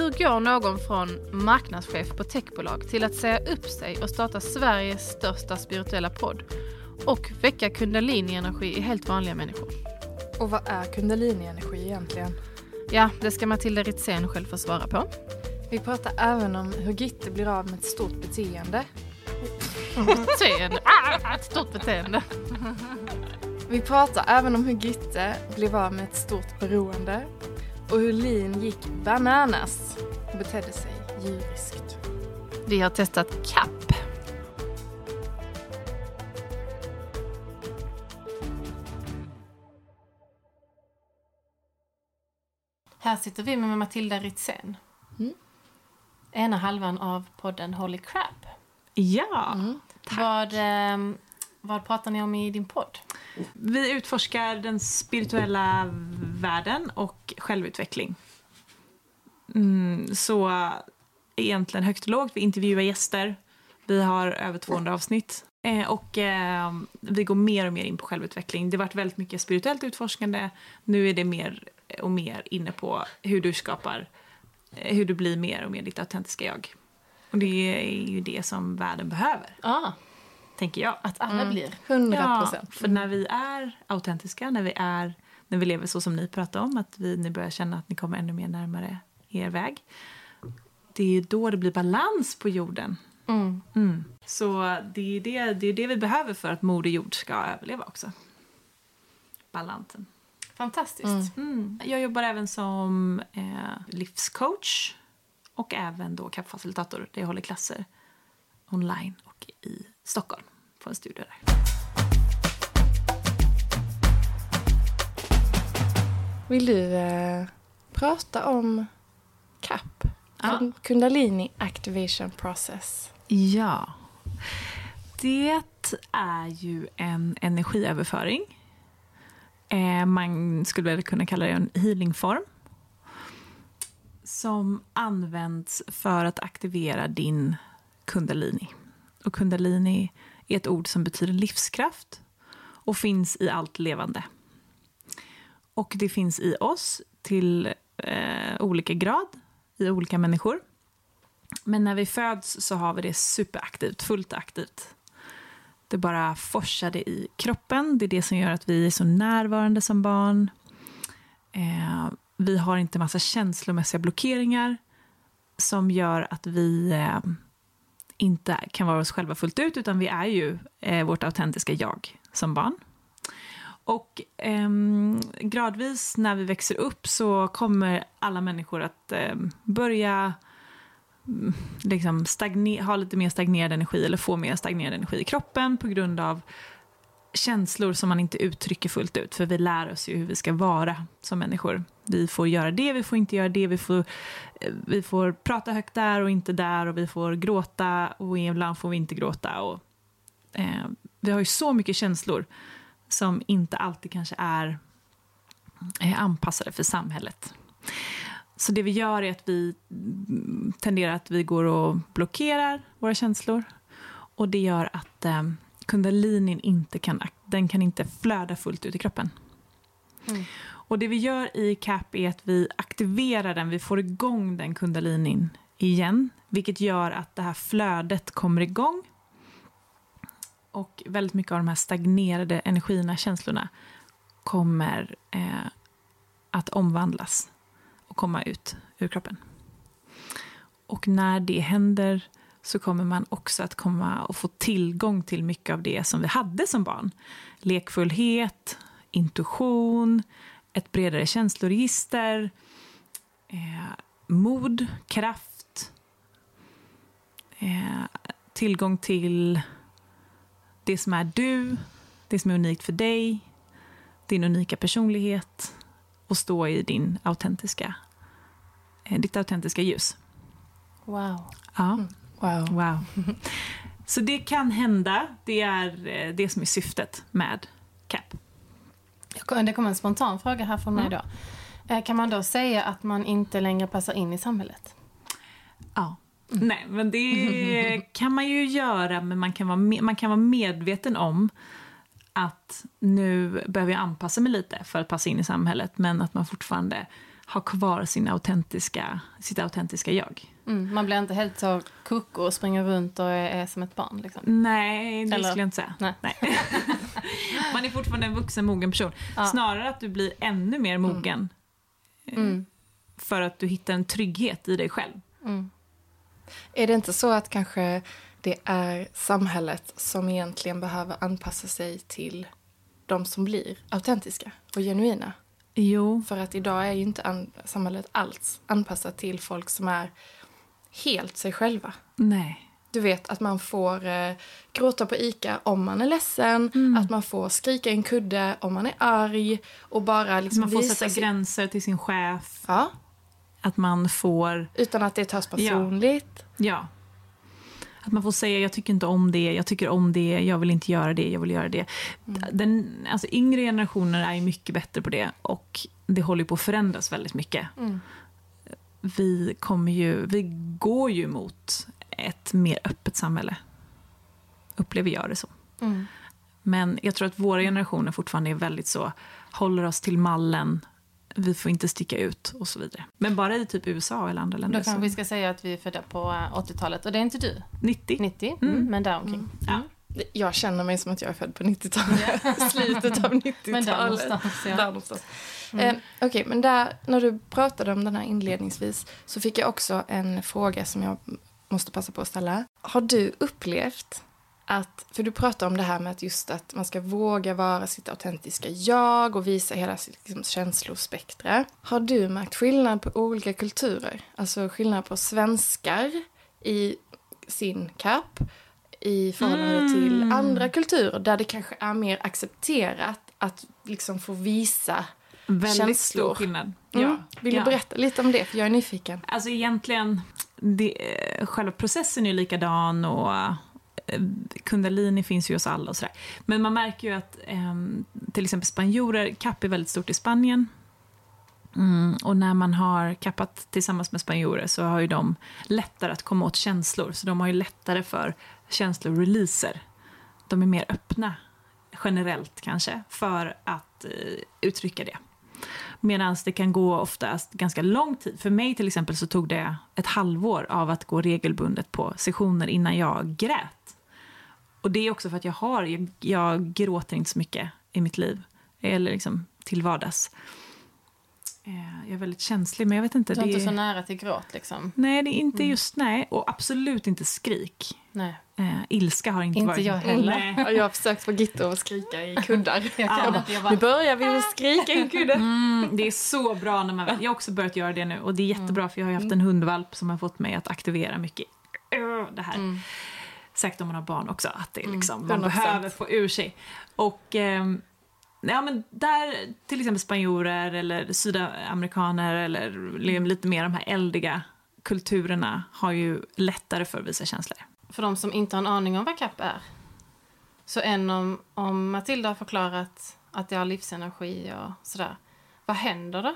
Hur går någon från marknadschef på techbolag till att säga upp sig och starta Sveriges största spirituella podd och väcka kundalini-energi i helt vanliga människor? Och vad är kundalini-energi egentligen? Ja, det ska Matilda Ritzén själv få svara på. Vi pratar även om hur Gitte blir av med ett stort beteende. Vi pratar även om hur Gitte blev av med ett stort beroende och hur Lin gick bananas och betedde sig djuriskt. Vi har testat KAP. Här sitter vi med Matilda Ritzén. Mm. Ena halvan av podden Holy Crap. Ja, tack. Vad pratar ni om i din podd? Vi utforskar den spirituella världen och självutveckling. Så egentligen högt och lågt. Vi intervjuar gäster. Vi har över 200 avsnitt. Och vi går mer och mer in på självutveckling. Det har varit väldigt mycket spirituellt utforskande. Nu är det mer och mer inne på hur du skapar, hur du blir mer och mer ditt autentiska jag. Och det är ju det som världen behöver. Tänker jag. Att alla blir 100%. Ja, för när vi är autentiska, när vi lever så som ni pratar om, att ni börjar känna att ni kommer ännu mer närmare er väg. Det är ju då det blir balans på jorden. Så det är det vi behöver för att moder jord ska överleva också. Balansen. Fantastiskt. Jag jobbar även som livscoach och även då KAP-facilitator. Det håller klasser online och i Stockholm på en studio där. Vill du prata om KAP? Ja. Kundalini Activation Process. Ja. Det är ju en energiöverföring. Man skulle väl kunna kalla det en healingform. Som används för att aktivera din kundalini. Och kundalini är ett ord som betyder livskraft och finns i allt levande. Och det finns i oss till olika grad i olika människor. Men när vi föds så har vi det superaktivt, fullt aktivt. Det bara forsar det i kroppen. Det är det som gör att vi är så närvarande som barn. Vi har inte massa känslomässiga blockeringar som gör att vi inte kan vara oss själva fullt ut, utan vi är ju vårt autentiska jag som barn. Och gradvis när vi växer upp så kommer alla människor att börja liksom ha lite mer stagnerad energi eller få mer stagnerad energi i kroppen på grund av känslor som man inte uttrycker fullt ut. För vi lär oss ju hur vi ska vara som människor. Vi får göra det, vi får inte göra det. Vi får prata högt där och inte där. Och vi får gråta och ibland får vi inte gråta. Och, vi har ju så mycket känslor som inte alltid kanske är anpassade för samhället. Så det vi gör är att vi tenderar att vi går och blockerar våra känslor. Och det gör att kundalinin den kan inte flöda fullt ut i kroppen. Och det vi gör i KAP är att vi aktiverar den. Vi får igång den kundalinin igen. Vilket gör att det här flödet kommer igång. Och väldigt mycket av de här stagnerade energierna, känslorna kommer att omvandlas och komma ut ur kroppen. Och när det händer så kommer man också att komma och få tillgång till mycket av det som vi hade som barn. Lekfullhet, intuition, ett bredare känsloregister, mod, kraft, tillgång till det som är du, det som är unikt för dig, din unika personlighet och stå i ditt autentiska ljus. Wow. Ja. Wow. Så det kan hända. Det är det som är syftet med KAP. Det kommer en spontan fråga här från mig då. Kan man då säga att man inte längre passar in i samhället? Ja. Nej, men det kan man ju göra. Men man kan vara medveten om att nu behöver jag anpassa mig lite för att passa in i samhället. Men att man fortfarande ha kvar sitt autentiska jag. Mm, man blir inte helt så kucko och springer runt och är som ett barn. Liksom. Nej, det skulle jag inte säga. Nej. Man är fortfarande en vuxen, mogen person. Ja. Snarare att du blir ännu mer mogen. Mm. För att du hittar en trygghet i dig själv. Mm. Är det inte så att kanske det är samhället som egentligen behöver anpassa sig till de som blir autentiska och genuina? Jo. För att idag är ju inte samhället alls anpassat till folk som är helt sig själva. Nej. Du vet att man får gråta på ICA om man är ledsen. Mm. Att man får skrika i en kudde om man är arg. Och bara liksom man får sätta gränser till sin chef. Ja. Att man får... Utan att det tas personligt. Ja. Ja. Att man får säga, jag tycker inte om det. Jag tycker om det. Jag vill inte göra det. Jag vill göra det. Mm. Alltså yngre generationer är ju mycket bättre på det. Och det håller på att förändras väldigt mycket. Mm. Vi går ju mot... ett mer öppet samhälle, upplever jag det som. Mm. Men jag tror att våra generationer fortfarande är väldigt så, håller oss till mallen, vi får inte sticka ut och så vidare. Men bara i typ USA eller andra länder. Då kan vi ska säga att vi är födda på 80-talet, och det är inte du? 90. Men däromkring. Mm. Ja. Jag känner mig som att jag är född på 90-talet. Yeah. Slutet av 90-talet. Men där någonstans, ja. Där någonstans. Mm. Okej, men där, när du pratade om den här inledningsvis, så fick jag också en fråga som jag måste passa på att ställa. Har du upplevt att, för du pratar om det här med att just att man ska våga vara sitt autentiska jag och visa hela sitt liksom känslospektra. Har du märkt skillnad på olika kulturer? Alltså skillnad på svenskar i sin KAP i förhållande till andra kulturer där det kanske är mer accepterat att liksom få visa väldigt känslor. Stor skillnad. Mm. Ja. Vill du berätta lite om det? För jag är nyfiken. Alltså egentligen... själva processen är ju likadan och kundalini finns ju hos alla och sådär. Men man märker ju att till exempel spanjorer, KAP är väldigt stort i Spanien. Och när man har kappat tillsammans med spanjorer så har ju de lättare att komma åt känslor. Så de har ju lättare för känsloreleaser. De är mer öppna generellt kanske för att uttrycka det. Medan det kan gå oftast ganska lång tid. För mig till exempel så tog det ett halvår av att gå regelbundet på sessioner innan jag grät. Och det är också för att jag gråter inte så mycket i mitt liv. Eller liksom till vardags. Jag är väldigt känslig, men jag vet inte. Du är inte så nära till gråt liksom. Nej, det är inte just, nej. Och absolut inte skrik. Nej. Ilska har inte varit. Inte jag heller. Nej. Jag har försökt få Gitte att skrika i kuddar. Nu börjar vi skrika i kuddar. Det är så bra när man väl. Jag har också börjat göra det nu. Och det är jättebra, för jag har haft en hundvalp som har fått mig att aktivera mycket det här. Säkert om man har barn också. Att det är liksom, man behöver få ur sig. Och... ja, men där till exempel spanjorer eller sydamerikaner eller lite mer de här eldiga kulturerna har ju lättare för att visa känslor. För de som inte har en aning om vad KAP är, så än om Matilda har förklarat att det har livsenergi och sådär, vad händer då?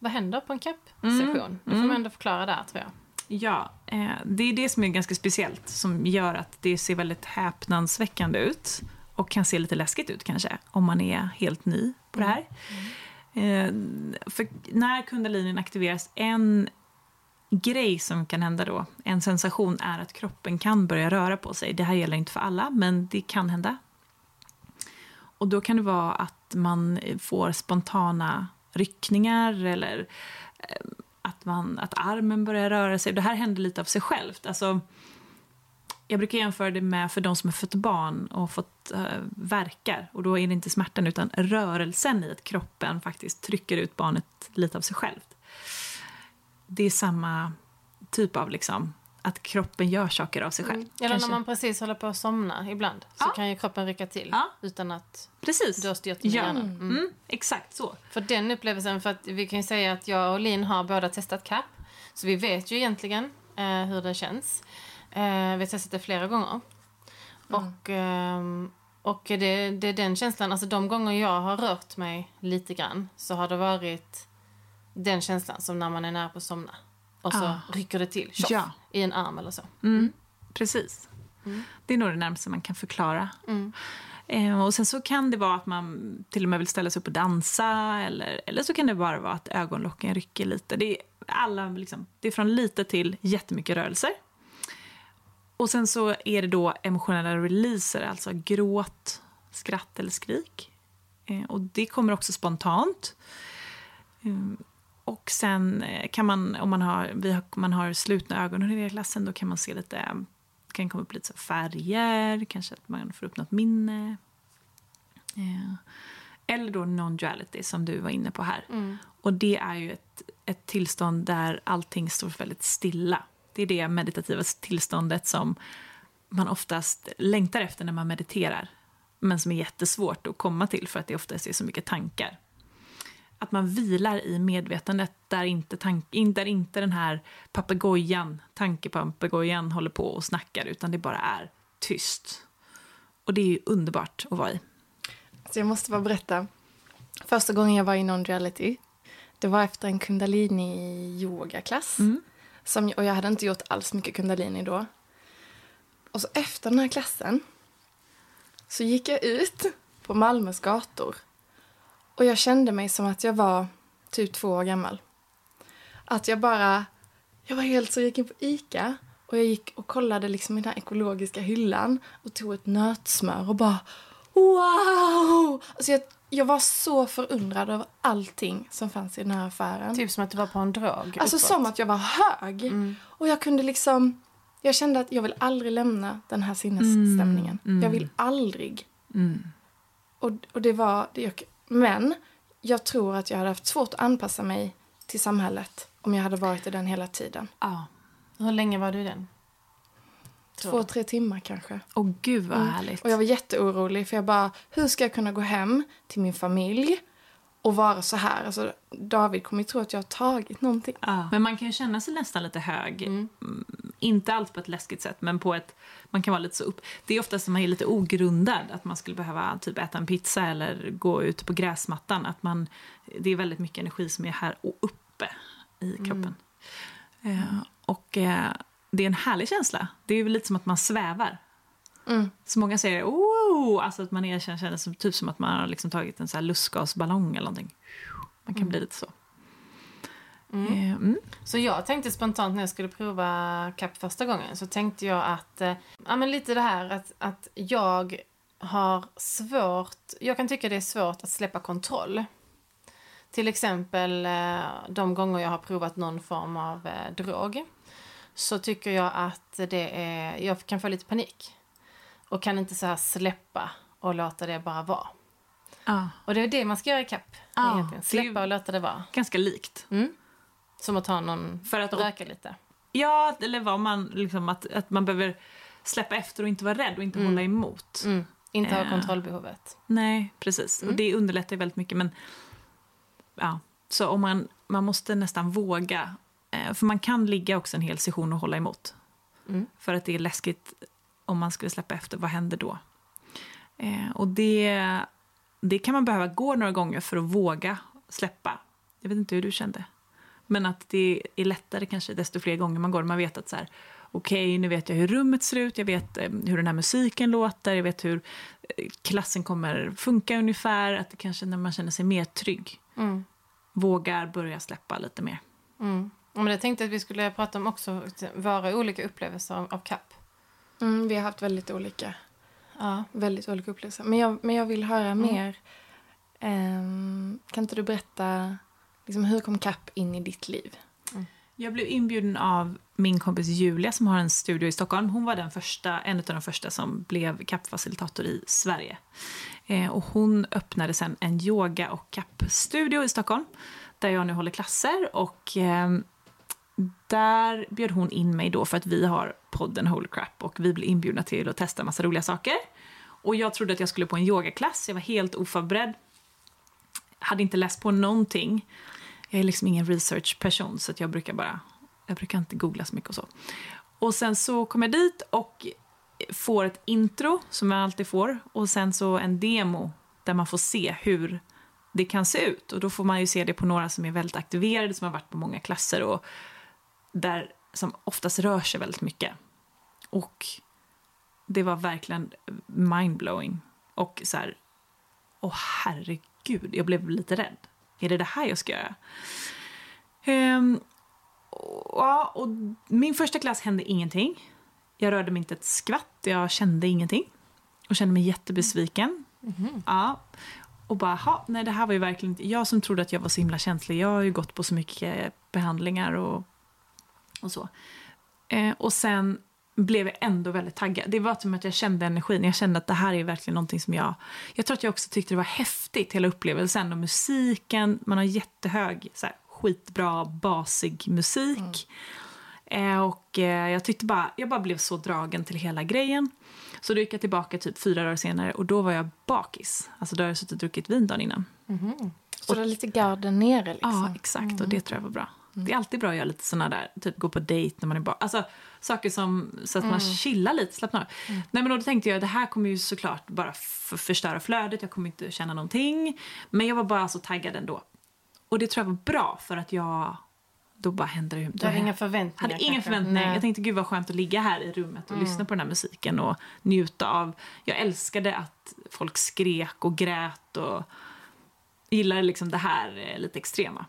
Vad händer på en KAP-session? Det får man ändå förklara där, tror jag. Ja, det är det som är ganska speciellt, som gör att det ser väldigt häpnadsväckande ut. Och kan se lite läskigt ut kanske. Om man är helt ny på det här. För när kundalinin aktiveras. En grej som kan hända då. En sensation är att kroppen kan börja röra på sig. Det här gäller inte för alla. Men det kan hända. Och då kan det vara att man får spontana ryckningar. Eller att armen börjar röra sig. Det här händer lite av sig självt. Alltså... jag brukar jämföra det med för de som har fått barn och fått verkar. Och då är det inte smärtan utan rörelsen i att kroppen faktiskt trycker ut barnet lite av sig självt. Det är samma typ av liksom, att kroppen gör saker av sig själv. Eller kanske. När man precis håller på att somna ibland. Så kan ju kroppen rycka till utan att du har styrt med hjärnan. Exakt så. För den upplevelsen, för att vi kan ju säga att jag och Lin har båda testat KAP. Så vi vet ju egentligen hur det känns. Vi har testat det flera gånger. Och det är den känslan. Alltså de gånger jag har rört mig lite grann, så har det varit den känslan som när man är nära på att somna. Och så rycker det till i en arm eller så. Precis. Det är nog det närmaste man kan förklara. Och sen så kan det vara att man till och med vill ställa sig upp och dansa. Eller så kan det bara vara att ögonlocken rycker lite. Det är, alla, liksom, det är från lite till jättemycket rörelser. Och sen så är det då emotionella releaser. Alltså gråt, skratt eller skrik. Och det kommer också spontant. Och sen kan man, om man har slutna ögon i klassen, då kan man se lite... kan komma upp lite så färger, kanske att man får upp något minne. Eller då non-duality som du var inne på här. Mm. Och det är ju ett tillstånd där allting står väldigt stilla. Det är det meditativa tillståndet som man oftast längtar efter när man mediterar. Men som är jättesvårt att komma till för att det oftast är så mycket tankar. Att man vilar i medvetandet där inte den här tankepapegojan håller på och snackar, utan det bara är tyst. Och det är ju underbart att vara i. Alltså jag måste bara berätta. Första gången jag var i non-duality, det var efter en kundalini-yogaklass. Mm. Och jag hade inte gjort alls mycket kundalini då. Och så efter den här klassen så gick jag ut på Malmös gator. Och jag kände mig som att jag var typ 2 år gammal. Att jag var helt så, jag gick in på Ica. Och jag gick och kollade liksom i den här ekologiska hyllan. Och tog ett nötsmör och bara, wow! Alltså jag var så förundrad över allting som fanns i den här affären. Typ som att du var på en drag. Alltså uppåt. Som att jag var hög. Mm. Och jag kunde liksom, jag kände att jag vill aldrig lämna den här sinnesstämningen. Mm. Jag vill aldrig. Mm. Och det var, det jag... Men jag tror att jag hade haft svårt att anpassa mig till samhället om jag hade varit i den hela tiden. Ja. Hur länge var du i den? 2-3 timmar kanske. Åh gud vad härligt. Och jag var jätteorolig för jag bara, hur ska jag kunna gå hem till min familj och vara så här? Alltså David kommer ju tro att jag har tagit någonting. Ja. Men man kan ju känna sig nästan lite hög. Mm. Inte alls på ett läskigt sätt, men på ett, man kan vara lite så upp. Det är ofta som man är lite ogrundad, att man skulle behöva typ äta en pizza eller gå ut på gräsmattan, att man, det är väldigt mycket energi som är här och uppe i kroppen. Mm. Det är en härlig känsla. Det är ju lite som att man svävar. Mm. Så många säger, alltså att man känner som typ som att man har liksom tagit en så här lustgasballong eller någonting. Man kan bli lite så. Mm. Mm. Så jag tänkte spontant när jag skulle prova KAP första gången, så tänkte jag att men lite det här att jag kan tycka det är svårt att släppa kontroll. Till exempel de gånger jag har provat någon form av drog, så tycker jag att jag kan få lite panik och kan inte så här släppa och låta det bara vara. Ah. Och det är det man ska göra i KAP egentligen, släppa och låta det vara. Ganska likt. Mm. Som att ta någon för att röka lite. Ja, eller vad man liksom att man behöver släppa efter och inte vara rädd och inte hålla emot. Mm. Inte ha kontrollbehovet. Nej, precis. Mm. Och det underlättar väldigt mycket, men ja, så om man måste nästan våga, för man kan ligga också en hel session och hålla emot. Mm. För att det är läskigt om man skulle släppa efter, vad händer då? Och det kan man behöva gå några gånger för att våga släppa. Jag vet inte hur du kände. Men att det är lättare kanske desto fler gånger man går. Man vet att så här, okej, nu vet jag hur rummet ser ut. Jag vet hur den här musiken låter. Jag vet hur klassen kommer funka ungefär. Att det kanske när man känner sig mer trygg. Mm. Vågar börja släppa lite mer. Mm. Men jag tänkte att vi skulle prata om också våra olika upplevelser av KAP. Mm, vi har haft väldigt olika. Ja. Väldigt olika upplevelser. Men jag vill höra mer. Kan inte du berätta... liksom, hur kom KAP in i ditt liv? Mm. Jag blev inbjuden av min kompis Julia som har en studio i Stockholm. Hon var en av de första som blev KAP-facilitator i Sverige. Och hon öppnade sen en yoga- och KAP-studio i Stockholm. Där jag nu håller klasser. Och där bjöd hon in mig då för att vi har podden Holy Crap. Och vi blev inbjudna till att testa massa roliga saker. Och jag trodde att jag skulle på en yogaklass. Jag var helt oförberedd. Hade inte läst på någonting. Jag är liksom ingen researchperson, så att jag brukar inte googla så mycket och så. Och sen så kommer jag dit och får ett intro som jag alltid får. Och sen så en demo där man får se hur det kan se ut. Och då får man ju se det på några som är väldigt aktiverade, som har varit på många klasser. Och där som oftast rör sig väldigt mycket. Och det var verkligen mindblowing. Och så här, åh herregud, jag blev lite rädd. Är det det här jag ska göra? Och min första klass hände ingenting. Jag rörde mig inte ett skvatt. Jag kände ingenting. Och kände mig jättebesviken. Mm-hmm. Ja. Och bara, nej, det här var ju verkligen inte... Jag som trodde att jag var så himla känslig. Jag har ju gått på så mycket behandlingar och så. Och sen blev jag ändå väldigt taggad. Det var som att jag kände energin. Jag kände att det här är verkligen någonting som jag... Jag tror att jag också tyckte det var häftigt, hela upplevelsen. Och musiken. Man har jättehög, så här, skitbra, basig musik. Mm. Och jag tyckte bara... Jag bara blev så dragen till hela grejen. Så då gick jag tillbaka typ 4 dagar senare. Och då var jag bakis. Alltså då hade jag suttit och druckit vin dagen innan. Mm-hmm. Så och, det var lite garden nere liksom. Ja, exakt. Mm-hmm. Och det tror jag var bra. Mm. Det är alltid bra att göra lite sådana där. Typ gå på dejt när man är bakis. Alltså saker som så att man chillar lite, slappnar av. Mm. Nej, men då tänkte jag, det här kommer ju såklart bara förstöra flödet. Jag kommer inte känna någonting. Men jag var bara så taggad ändå. Och det tror jag var bra för att jag... Då bara hände det. Du hade inga förväntningar. Jag tänkte, gud vad skönt att ligga här i rummet och lyssna på den här musiken och njuta av. Jag älskade att folk skrek och grät och gillade liksom det här lite extrema.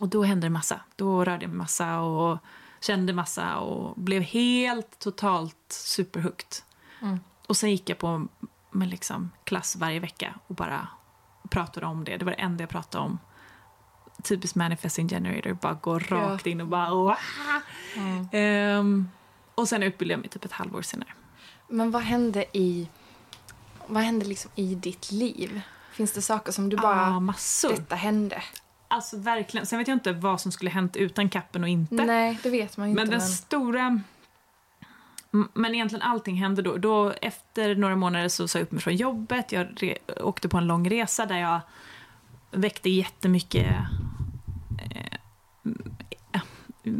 Och då hände det massa. Då rörde jag mig massa och kände massa och blev helt totalt superhukt. Mm. Och sen gick jag på med liksom klass varje vecka och bara pratade om det. Det var det enda jag pratade om. Typiskt manifesting generator, bara går rakt in och bara och sen utbildade jag mig typ ett halvår senare. Men vad hände liksom i ditt liv? Finns det saker som du bara massor. Detta hände? Alltså verkligen, sen vet jag inte vad som skulle hänt utan kappen och inte. Nej, det vet man ju inte. Men den stora, men egentligen allting hände då efter några månader så sa jag upp mig från jobbet. Jag åkte på en lång resa där jag väckte jättemycket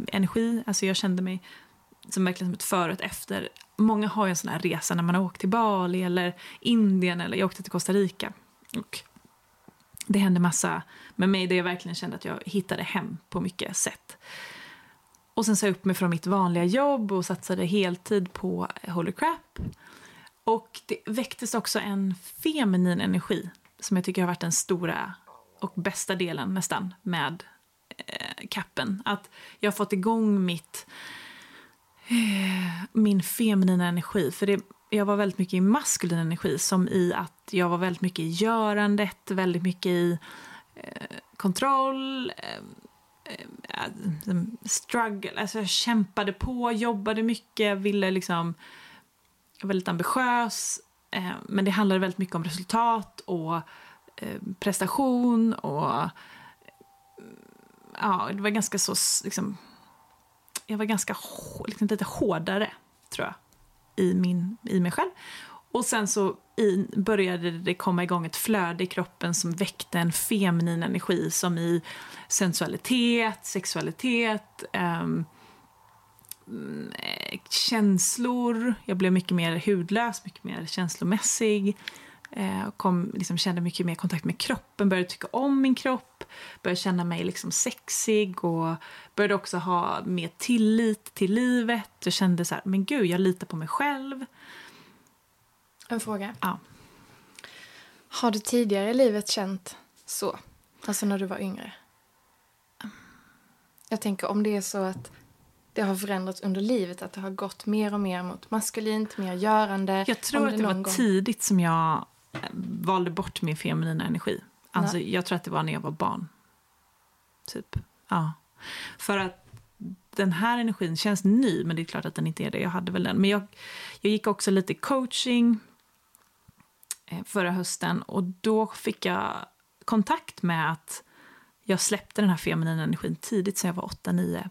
energi. Alltså jag kände mig som verkligen som ett förut efter. Många har ju en sån här resa när man har åkt till Bali eller Indien, eller jag åkte till Costa Rica. Och det hände massa med mig där jag verkligen kände att jag hittade hem på mycket sätt. Och sen sa jag upp mig från mitt vanliga jobb och satsade heltid på Holy Crap. Och det väcktes också en feminin energi som jag tycker har varit den stora och bästa delen nästan med kappen. Att jag har fått igång min feminina energi. För jag var väldigt mycket i maskulin energi. Som i att jag var väldigt mycket i görandet. Väldigt mycket i kontroll. Struggle. Alltså jag kämpade på, jobbade mycket. Ville liksom... Jag var väldigt ambitiös. Men det handlade väldigt mycket om resultat och... prestation och det var ganska så liksom, jag var ganska liksom, lite hårdare tror jag i mig själv. Och sen så började det komma igång ett flöde i kroppen som väckte en feminin energi som i sensualitet, sexualitet, känslor. Jag blev mycket mer hudlös, mycket mer känslomässig. Kände mycket mer kontakt med kroppen, började tycka om min kropp, började känna mig liksom sexig och började också ha mer tillit till livet. Jag kände så här, men gud, jag litar på mig själv. En fråga. Ja. Har du tidigare i livet känt så? Alltså när du var yngre? Jag tänker om det är så att det har förändrats under livet, att det har gått mer och mer mot maskulint, mer görande. Jag tror att det var tidigt som jag valde bort min feminina energi. Alltså, jag tror att det var när jag var barn. Typ. Ja. För att den här energin känns ny, men det är klart att den inte är det. Jag hade väl den. Men jag gick också lite coaching förra hösten. Och då fick jag kontakt med att jag släppte den här feminina energin tidigt sen jag var 8-9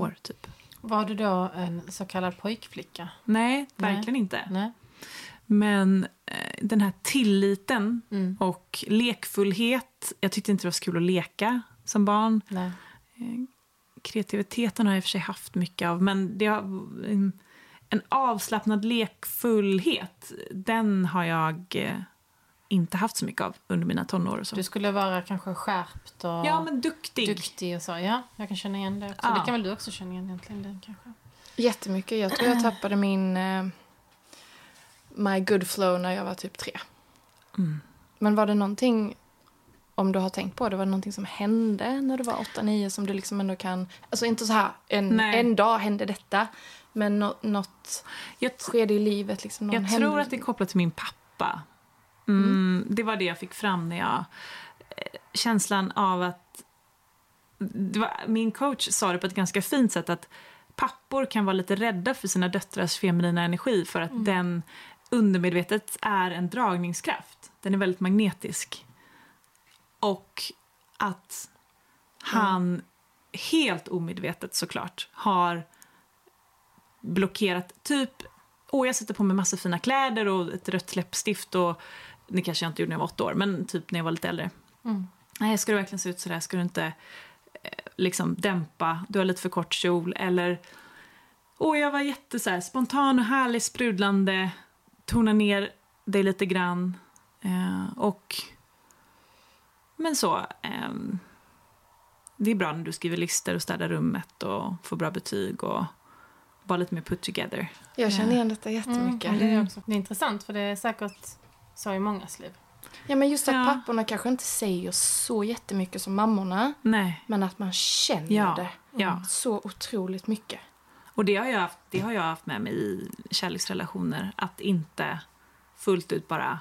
år typ. Var du då en så kallad pojkflicka? Nej, verkligen inte. Nej. Men den här tilliten och lekfullhet. Jag tyckte inte det var så kul att leka som barn. Nej. Kreativiteten har jag i och för sig haft mycket av. Men det har, en avslappnad lekfullhet. Den har jag inte haft så mycket av under mina tonår och så. Du skulle vara kanske skärpt och men duktig och så. Ja, jag kan känna igen det också. Ja. Det kan väl du också känna igen egentligen, det kanske. Jättemycket. Jag tror jag tappade min my good flow när jag var typ 3. Mm. Men var det någonting, om du har tänkt på det, var det någonting som hände när du var 8-9 som du liksom ändå kan... Alltså inte så här, en dag hände detta, men något skede i livet. Liksom, jag tror att det är kopplat till min pappa. Det var det jag fick fram när jag... Känslan av att... min coach sa det på ett ganska fint sätt att pappor kan vara lite rädda för sina döttrars feminina energi för att den undermedvetet är en dragningskraft. Den är väldigt magnetisk. Och att han helt omedvetet såklart har blockerat typ... Åh, jag sätter på mig massa fina kläder och ett rött läppstift och... Det kanske jag inte gjorde när jag var 8 år, men typ när jag var lite äldre. Nej, ska du verkligen se ut sådär? Ska du inte liksom dämpa? Du har lite för kort kjol. Eller, jag var jätte så här, spontan och härlig, sprudlande. Tona ner dig lite grann. Det är bra när du skriver listor och städar rummet och får bra betyg och... bara lite mer put together. Jag känner igen detta jättemycket. Det är också. Det är intressant, för det är säkert så i mångas liv. Ja, men just att papporna kanske inte säger så jättemycket som mammorna. Nej. Men att man känner så otroligt mycket. Och det har jag haft med mig i kärleksrelationer. Att inte fullt ut bara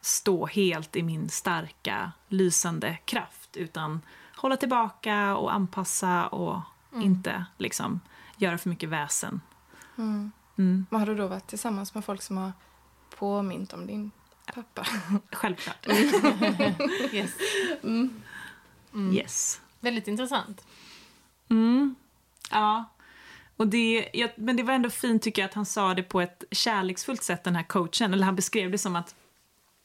stå helt i min starka, lysande kraft. Utan hålla tillbaka och anpassa och inte liksom göra för mycket väsen. Har du då varit tillsammans med folk som har påmint om din pappa? Självklart. Yes. Yes. Väldigt intressant. Ja. Och men det var ändå fint, tycker jag, att han sa det på ett kärleksfullt sätt, den här coachen. Eller han beskrev det som att,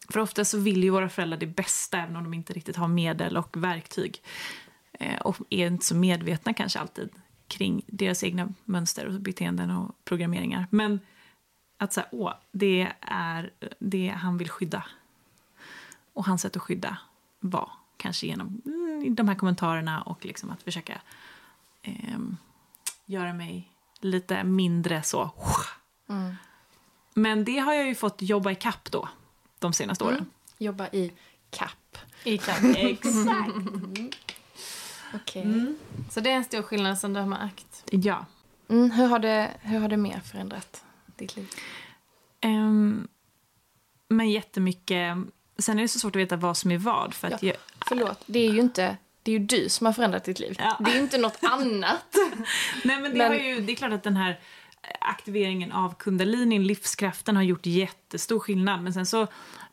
för ofta så vill ju våra föräldrar det bästa även om de inte riktigt har medel och verktyg. Och är inte så medvetna kanske alltid kring deras egna mönster och beteenden och programmeringar. Men att säga, det är det han vill skydda. Och hans sätt att skydda var kanske genom de här kommentarerna och liksom att försöka göra mig lite mindre så. Men det har jag ju fått jobba i kapp då, de senaste åren. Jobba i kapp. Exakt. Okej. Så det är en stor skillnad som du har märkt. Ja. Hur har det mer förändrat ditt liv? Men jättemycket. Sen är det så svårt att veta vad som är vad. För att förlåt, det är ju du som har förändrat ditt liv. Ja. Det är inte något annat. Nej, men det är klart att den här aktiveringen av kundalinin, livskraften, har gjort jättestor skillnad. Men sen så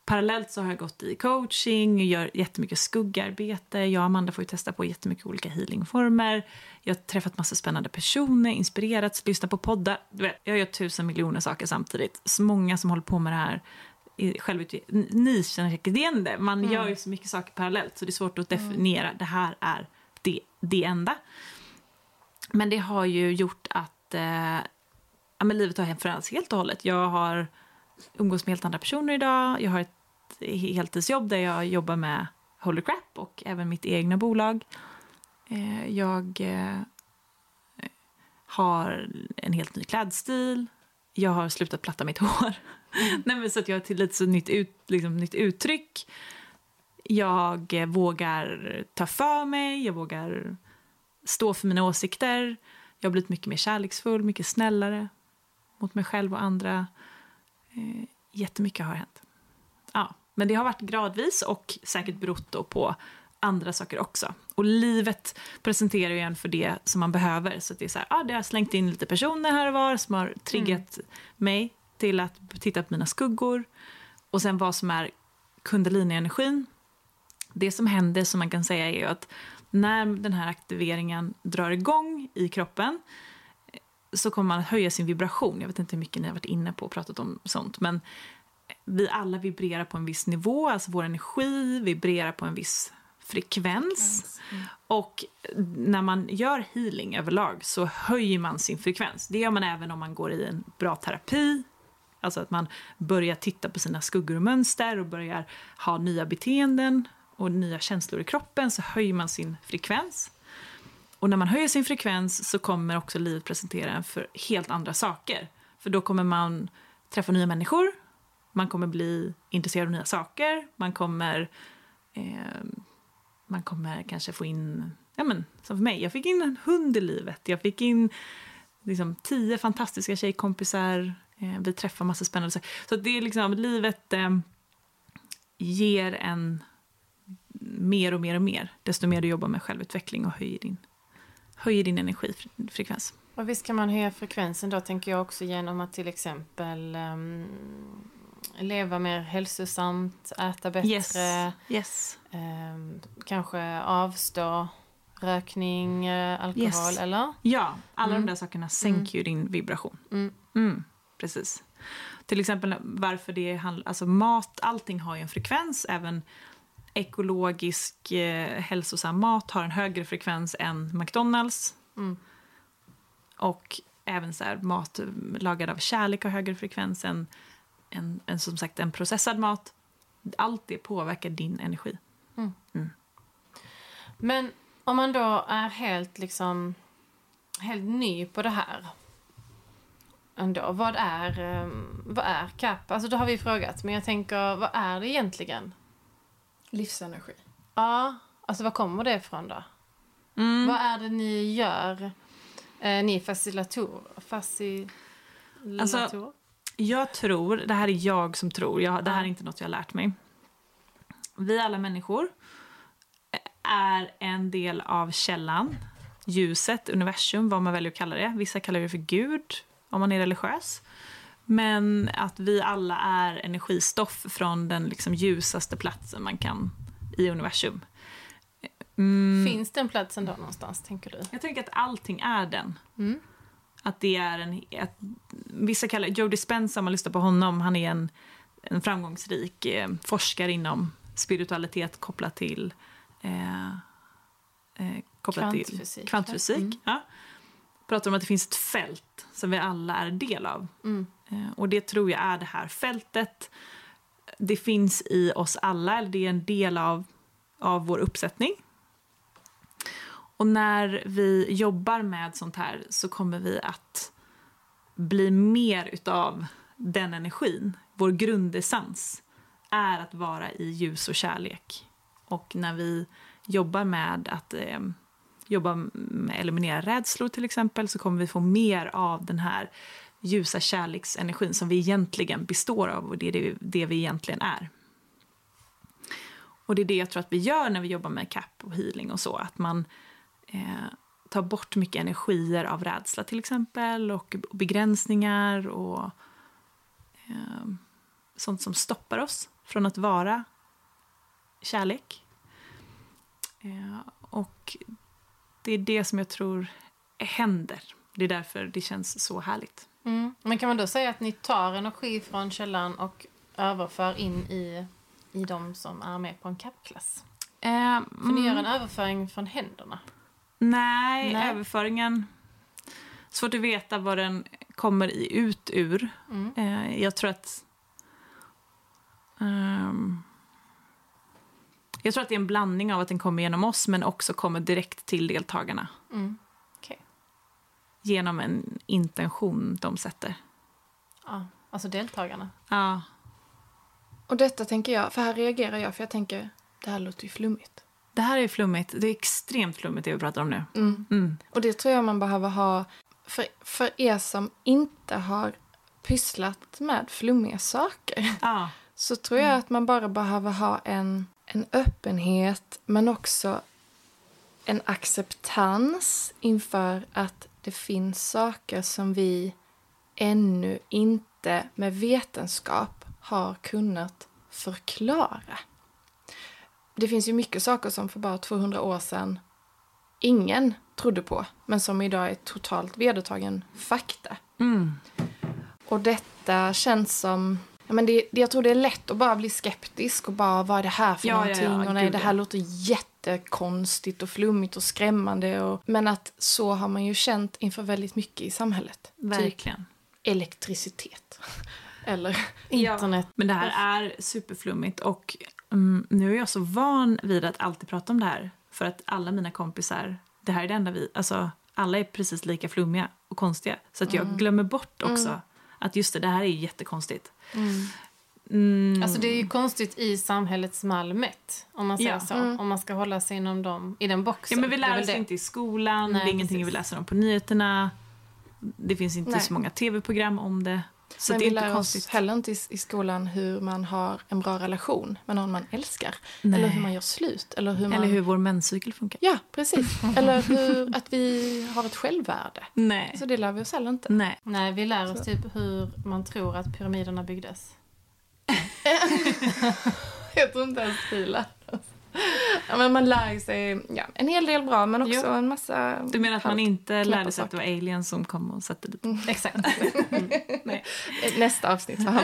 parallellt så har jag gått i coaching och gör jättemycket skuggarbete. Jag och Amanda får ju testa på jättemycket olika healingformer. Jag har träffat massa spännande personer, inspirerats, lyssnat på poddar. Du vet, jag gör 1000 miljoner saker samtidigt. Så många som håller på med det här. Ni känner säkert igen det. Man gör ju så mycket saker parallellt så det är svårt att definiera. Det här är det enda. Men det har ju gjort att livet har förändrats helt och hållet. Jag har umgås med helt andra personer idag. Jag har ett heltidsjobb där jag jobbar med Holy Crap och även mitt egna bolag. Jag har en helt ny klädstil. Jag har slutat platta mitt hår. Nej, men så att jag har till lite så nytt uttryck. Jag vågar ta för mig. Jag vågar stå för mina åsikter. Jag har blivit mycket mer kärleksfull, mycket snällare mot mig själv och andra. Jättemycket har hänt. Ja, men det har varit gradvis och säkert berott då på andra saker också. Och livet presenterar ju en för det som man behöver. Så att det är så här, det har slängt in lite personer här och var som har triggat mig till att titta på mina skuggor. Och sen vad som är kundalini-energin. Det som händer, som man kan säga, är ju att när den här aktiveringen drar igång i kroppen så kommer man att höja sin vibration. Jag vet inte hur mycket ni har varit inne på och pratat om sånt. Men vi alla vibrerar på en viss nivå. Alltså vår energi vibrerar på en viss frekvens. Och när man gör healing överlag så höjer man sin frekvens. Det gör man även om man går i en bra terapi. Alltså att man börjar titta på sina skuggor och mönster. Och börjar ha nya beteenden och nya känslor i kroppen. Så höjer man sin frekvens. Och när man höjer sin frekvens så kommer också livet presentera en för helt andra saker. För då kommer man träffa nya människor. Man kommer bli intresserad av nya saker. Man kommer kanske få in... Ja, men, som för mig. Jag fick in en hund i livet. Jag fick in liksom, 10 fantastiska tjejkompisar. Vi träffar massa spännande saker. Så det är liksom... Livet ger en mer och mer och mer. Desto mer du jobbar med självutveckling och höjer din energifrekvens. Och visst kan man höja frekvensen då, tänker jag också, genom att till exempel leva mer hälsosamt, äta bättre, yes. Kanske avstå rökning, alkohol, yes. Eller? Ja, alla de där sakerna sänker ju din vibration. Precis. Till exempel varför det handlar, alltså mat, allting har ju en frekvens, även ekologisk hälsosam mat har en högre frekvens än McDonald's. Och även så här, mat lagad av kärlek har högre frekvens än som sagt en processad mat. Allt det påverkar din energi. Men om man då är helt ny på det här ändå, vad är KAP? Alltså det har vi frågat, men jag tänker, vad är det egentligen? Livsenergi. Ja, alltså vad kommer det ifrån då? Vad är det ni gör? Ni är facilitator. Alltså, jag tror, det här är jag som tror. Det här är inte något jag har lärt mig. Vi alla människor är en del av källan. Ljuset, universum, vad man väljer att kalla det. Vissa kallar det för Gud, om man är religiös. Men att vi alla är energistoff från den liksom ljusaste platsen man kan i universum. Finns den platsen då någonstans, tänker du? Jag tänker att allting är den. Att det är vissa kallar Joe Dispenza, om man lyssnar på honom, han är en framgångsrik forskare inom spiritualitet kopplat till kvantfysik. Ja. Pratar om att det finns ett fält som vi alla är del av. Och det tror jag är det här fältet. Det finns i oss alla, eller det är en del av vår uppsättning. Och när vi jobbar med sånt här så kommer vi att bli mer utav den energin. Vår grundessens är att vara i ljus och kärlek. Och när vi jobbar med att eliminera rädslor till exempel, så kommer vi få mer av den här ljusa kärleksenergin som vi egentligen består av, och det är det vi egentligen är. Och det är det jag tror att vi gör när vi jobbar med KAP och healing och så. Att man tar bort mycket energier av rädsla till exempel. Och begränsningar och sånt som stoppar oss från att vara kärlek. Och det är det som jag tror händer. Det är därför det känns så härligt. Men kan man då säga att ni tar energi från källan och överför in i de som är med på en KAP-klass? För ni gör en överföring från händerna? Nej. Överföringen... Svårt att veta vad den kommer ut ur. Jag tror att... jag tror att det är en blandning av att den kommer genom oss, men också kommer direkt till deltagarna. Okay. Genom en intention de sätter. Ja, alltså deltagarna. Ja. Och detta tänker jag, för här reagerar jag, för jag tänker, det här låter ju flummigt. Det här är flummigt, det är extremt flummigt det vi pratar om nu. Och det tror jag man behöver ha, för er som inte har pysslat med flummiga saker. Ah. Så tror jag att man bara behöver ha en öppenhet, men också en acceptans inför att det finns saker som vi ännu inte med vetenskap har kunnat förklara. Det finns ju mycket saker som för bara 200 år sedan ingen trodde på, men som idag är totalt vedertagen fakta. Och detta känns som, men jag tror det är lätt att bara bli skeptisk och bara, vad är det här för någonting? Och nej, det här låter jättekonstigt och flummigt och skrämmande. Men att så har man ju känt inför väldigt mycket i samhället. Verkligen. Typ elektricitet. Eller internet. Men det här är superflummigt, och nu är jag så van vid att alltid prata om det här, för att alla mina kompisar, det här är det enda vi, alltså alla är precis lika flummiga och konstiga, så att jag glömmer bort också att just det här är jättekonstigt. Mm. Alltså det är ju konstigt i samhällets malmet, om man säger så. Mm. Om man ska hålla sig inom dem, i den boxen. Ja, men vi lär oss inte i skolan. Nej, det är ingenting precis. Vi läser om på nyheterna. Det finns inte så många tv-program om det. Så men det är vi inte lär konstigt. Oss heller inte i skolan hur man har en bra relation med någon man älskar. Nej. Eller hur man gör slut. Eller hur vår menscykel funkar. Ja, precis. Eller hur att vi har ett självvärde. Nej. Så det lär vi oss heller inte. Nej, vi lär oss så. Typ hur man tror att pyramiderna byggdes. Jag tror inte ens vi lär oss. Men man lär sig en hel del bra, men också en massa... Du menar att man inte lärde sig att det var aliens som kom och satte dit? Exakt. Nej. Nästa avsnitt var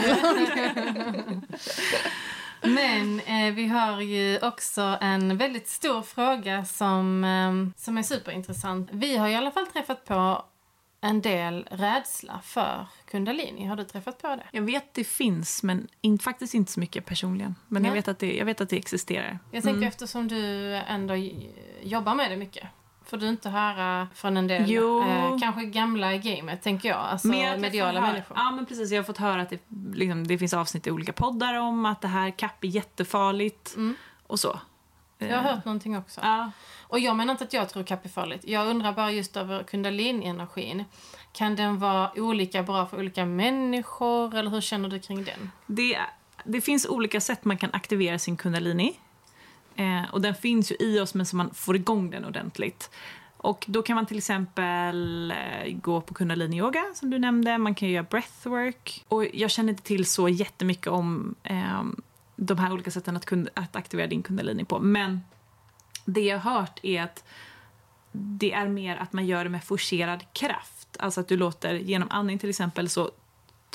Men vi har ju också en väldigt stor fråga som är superintressant. Vi har i alla fall träffat på en del rädsla för kundalini. Har du träffat på det? Jag vet att det finns, men faktiskt inte så mycket personligen. Men jag vet att det existerar. Jag tänker eftersom du ändå jobbar med det mycket. Får du inte höra från en del kanske gamla i gamet, tänker jag. Alltså mediala människor. Ja, men precis. Jag har fått höra att det finns avsnitt i olika poddar om att det här KAP är jättefarligt och så. Jag har hört någonting också. Ja. Och jag menar inte att jag tror KAP är farligt. Jag undrar bara just över kundalini-energin. Kan den vara olika bra för olika människor? Eller hur känner du kring den? Det finns olika sätt man kan aktivera sin kundalini. Och den finns ju i oss, men så man får igång den ordentligt. Och då kan man till exempel gå på kundalini-yoga som du nämnde. Man kan göra breathwork. Och jag känner inte till så jättemycket om... de här olika sätten att aktivera din kundalini på. Men det jag har hört är att det är mer att man gör det med forcerad kraft. Alltså att du låter, genom andning till exempel, så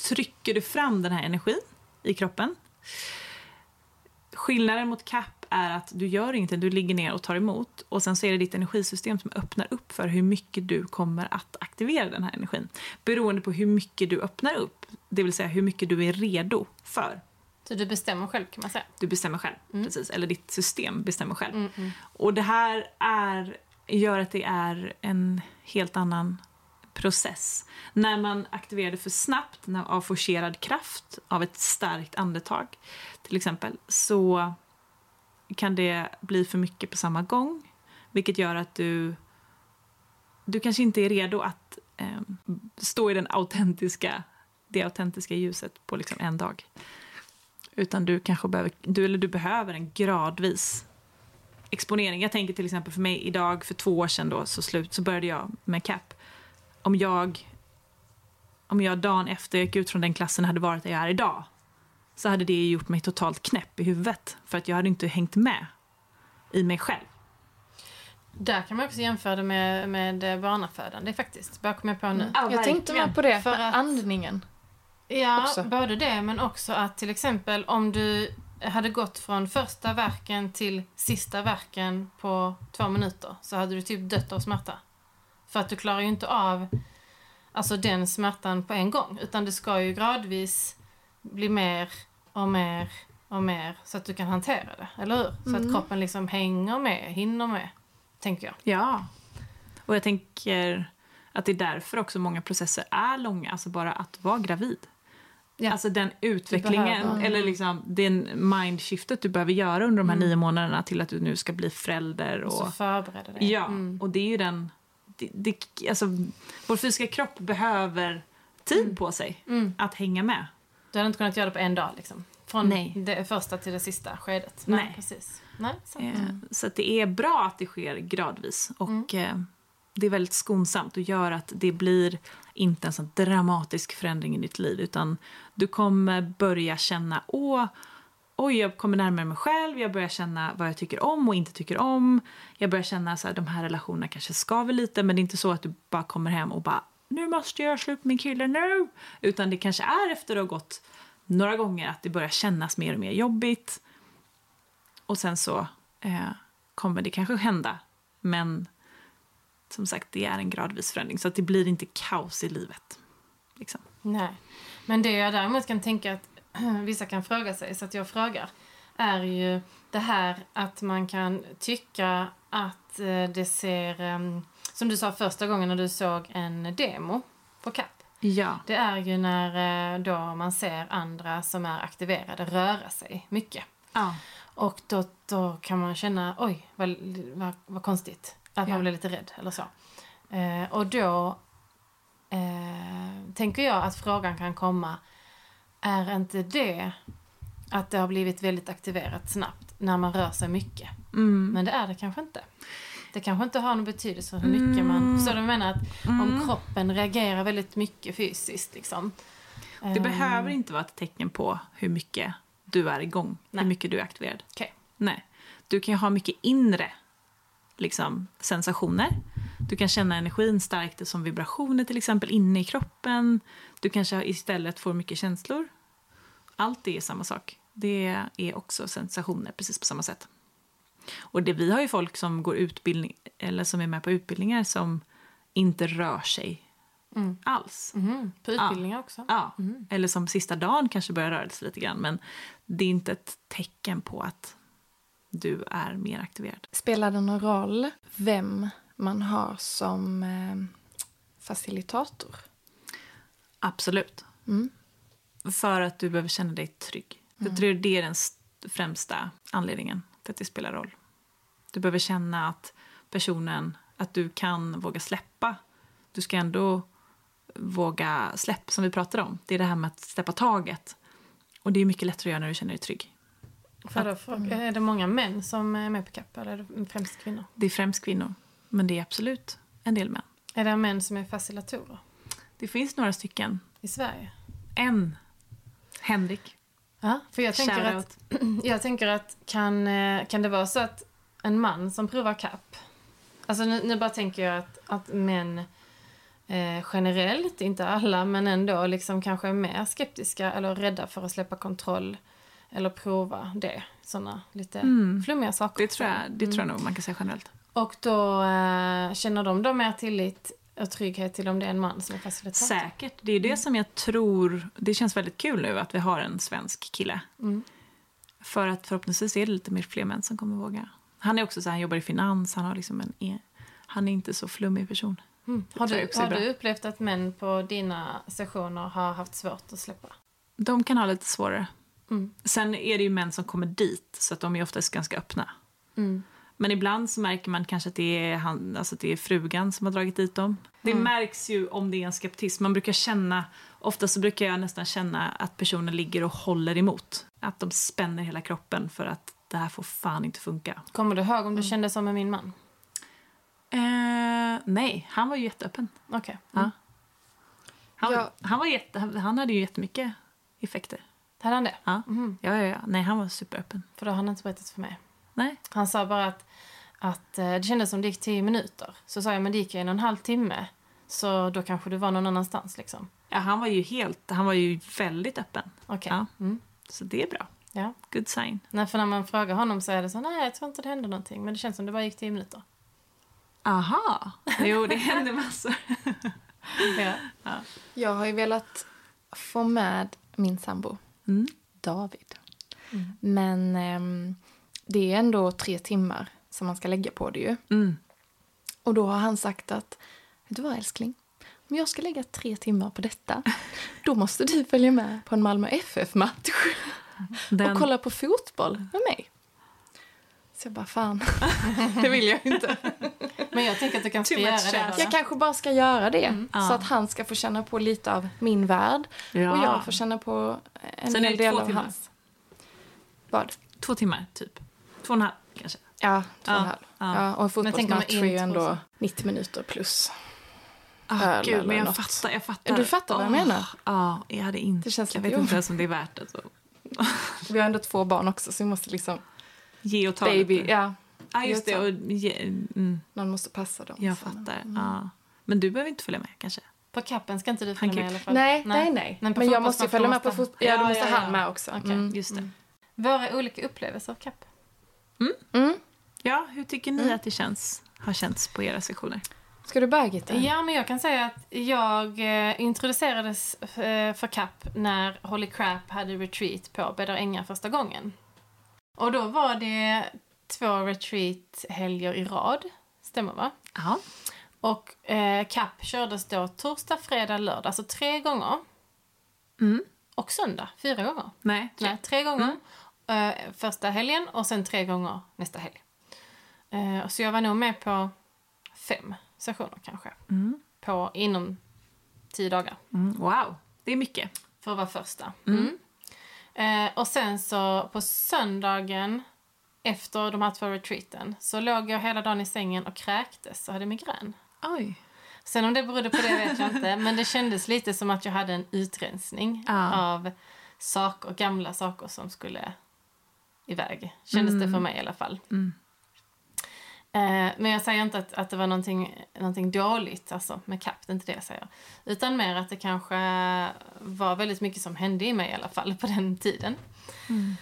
trycker du fram den här energin i kroppen. Skillnaden mot KAP är att du gör ingenting, du ligger ner och tar emot. Och sen så är det ditt energisystem som öppnar upp för hur mycket du kommer att aktivera den här energin. Beroende på hur mycket du öppnar upp. Det vill säga hur mycket du är redo för. Så du bestämmer själv, kan man säga. Du bestämmer själv, precis. Eller ditt system bestämmer själv. Och det här gör att det är en helt annan process. När man aktiverar det för snabbt, av forcerad kraft, av ett starkt andetag till exempel, så kan det bli för mycket på samma gång. Vilket gör att du kanske inte är redo att stå i det autentiska ljuset på liksom en dag. Utan du kanske behöver en gradvis exponering. Jag tänker till exempel för mig idag, för 2 år sedan då, så började jag med KAP. Om jag dagen efter jag gick ut från den klassen hade varit där jag är idag, så hade det gjort mig totalt knäpp i huvudet. För att jag hade inte hängt med i mig själv. Där kan man också jämföra det med barnafödande faktiskt. Bara kom jag på nu. Jag tänkte mer på det för att... andningen. Ja, också. Både det, men också att till exempel om du hade gått från första verken till sista verken på 2 minuter, så hade du typ dött av smärta. För att du klarar ju inte av den smärtan på en gång, utan det ska ju gradvis bli mer och mer och mer så att du kan hantera det, eller hur? Så att kroppen liksom hinner med, tänker jag. Ja, och jag tänker att det är därför också många processer är långa, alltså bara att vara gravid. Ja. Alltså den utvecklingen eller liksom den mindshiftet du behöver göra under de här 9 månaderna till att du nu ska bli förälder och så förbereda dig. Ja, och det är ju vår fysiska kropp behöver tid på sig att hänga med. Du hade inte kunnat göra det på en dag liksom. Från det första till det sista skedet. Nej. Precis. Nej, så att det är bra att det sker gradvis och det är väldigt skonsamt och gör att det blir inte en sån dramatisk förändring i ditt liv. Utan du kommer börja känna, oj jag kommer närmare mig själv. Jag börjar känna vad jag tycker om och inte tycker om. Jag börjar känna så här, de här relationerna kanske skaver lite. Men det är inte så att du bara kommer hem och bara, nu måste jag göra slut med min kille nu. Utan det kanske är efter det har gått några gånger att det börjar kännas mer och mer jobbigt. Och sen så kommer det kanske hända. Men... som sagt, det är en gradvis förändring. Så att det blir inte kaos i livet. Liksom. Nej. Men det jag däremot kan tänka att vissa kan fråga sig, så att jag frågar, är ju det här att man kan tycka att det ser... Som du sa första gången när du såg en demo på KAP. Ja. Det är ju när då man ser andra som är aktiverade röra sig mycket. Ja. Och då kan man känna, oj, vad konstigt. Att man blir lite rädd eller så. Och då tänker jag att frågan kan komma, är inte det att det har blivit väldigt aktiverat snabbt när man rör sig mycket? Mm. Men det är det kanske inte. Det kanske inte har någon betydelse för hur mycket man... Så du menar att om kroppen reagerar väldigt mycket fysiskt liksom. Det behöver inte vara ett tecken på hur mycket du är igång. Nej. Hur mycket du är aktiverad. Okay. Nej. Du kan ju ha mycket inre liksom, sensationer. Du kan känna energin starkt som vibrationer till exempel inne i kroppen. Du kanske istället får mycket känslor. Allt det är samma sak. Det är också sensationer precis på samma sätt. Och vi har ju folk som går utbildning eller som är med på utbildningar som inte rör sig alls. Mm. På utbildningar också. Ja. Mm. Eller som sista dagen kanske börjar röra sig lite grann. Men det är inte ett tecken på att du är mer aktiverad. Spelar det någon roll vem man har som facilitator? Absolut. Mm. För att du behöver känna dig trygg. Jag tror det är den främsta anledningen till att det spelar roll. Du behöver känna att personen, att du kan våga släppa. Du ska ändå våga släppa som vi pratade om. Det är det här med att släppa taget. Och det är mycket lättare att göra när du känner dig trygg. Är det många män som är med på KAP eller är det främst kvinnor? Det är främst kvinnor, men det är absolut en del män. Är det män som är facilitatorer? Det finns några stycken. I Sverige? En. Henrik. Ja, för jag tänker att kan det vara så att en man som provar KAP, alltså nu bara tänker jag att män generellt, inte alla men ändå liksom kanske är mer skeptiska eller rädda för att släppa kontroll eller prova det, sådana lite flummiga saker. Det tror jag nog man kan säga generellt. Och då känner de då mer tillit och trygghet till om det är en man som är facilitator. Säkert. Det är det som jag tror... Det känns väldigt kul nu att vi har en svensk kille. Mm. För att förhoppningsvis är det lite mer fler män som kommer våga. Han är också så här, han jobbar i finans. Han har liksom han är inte så flummig person. Mm. Har du upplevt att män på dina sessioner har haft svårt att släppa? De kan ha lite svårare. Mm. Sen är det ju män som kommer dit. Så att de är oftast ganska öppna. Mm. Men ibland så märker man kanske att det är frugan som har dragit dit dem. Det märks ju om det är en skeptism. Man brukar känna, ofta så brukar jag nästan känna att personen ligger och håller emot. Att de spänner hela kroppen för att det här får fan inte funka. Kommer du ihåg om du kände som med min man? Nej, han var ju jätteöppen. Okej. Okay. Mm. Han hade ju jättemycket effekter. Hade han det? Ja. Mm. Ja. Nej, han var superöppen. För då har han inte berättat för mig. Nej. Han sa bara att det kändes som det gick 10 minuter. Så sa jag, men det gick 1,5 timme. Så då kanske du var någon annanstans liksom. Ja, han var ju väldigt öppen. Okej. Ja. Mm. Så det är bra. Ja. Good sign. Nej, för när man frågar honom så är det så, nej jag tror inte det hände någonting. Men det känns som det bara gick 10 minuter. Aha. Jo, det hände massor. Ja. Ja. Jag har ju velat få med min sambo. Mm. David. Mm. Men... det är ändå 3 timmar som man ska lägga på det ju. Mm. Och då har han sagt att, vet du vad älskling? Om jag ska lägga 3 timmar på detta, då måste du följa med på en Malmö FF-match. Och kolla på fotboll med mig. Så jag bara, fan, det vill jag inte. Men jag tänker att du kanske ska göra det. Jag kanske bara ska göra det. Mm. Så att han ska få känna på lite av min värld. Ja. Och jag får känna på en hel del av hans. 2 timmar typ. 2,5 kanske. Ja, 2,5. Ja, och en fotbollsmatch är ju ändå 90 minuter plus. Gud, men jag fattar. Du fattar vad jag menar? Ja, jag hade inte. Jag vet inte ens om det är värt det. Så. Vi har ändå 2 barn också, så vi måste liksom... Ge och ta baby, lite. Ja. Ja, just det. Någon måste passa dem. Jag fattar, ja. Men du behöver inte följa med kanske? På kappen ska inte du följa med i alla fall? Nej. Men jag måste ju följa med på fotboll. Ja, då måste han med också. Okej, just det. Våra olika upplevelser av KAP. Mm. Mm. Ja, hur tycker ni att det har känts på era sessioner? Ska du börja, Gitte? Ja, men jag kan säga att jag introducerades för KAP när Holy Crap hade retreat på Bäddar Ängar första gången. Och då var det 2 retreat-helger i rad. Stämmer va? Ja. Och KAP kördes då torsdag, fredag, lördag. Alltså 3 gånger. Mm. Och söndag, 4 gånger. Nej, 3 gånger. Mm. Första helgen och sen 3 gånger nästa helg. Så jag var nog med på 5 sessioner kanske. Mm. Inom 10 dagar. Mm. Wow, det är mycket. För att vara första. Mm. Och sen så på söndagen efter de här 2 retreaten så låg jag hela dagen i sängen och kräktes och hade migrän. Oj. Sen om det berodde på det vet jag inte. Men det kändes lite som att jag hade en utrensning av saker, gamla saker som skulle iväg. Kändes det för mig i alla fall. Mm. Men jag säger inte att det var någonting dåligt alltså, med KAP, det är inte det jag säger. Utan mer att det kanske var väldigt mycket som hände i mig i alla fall på den tiden. Mm.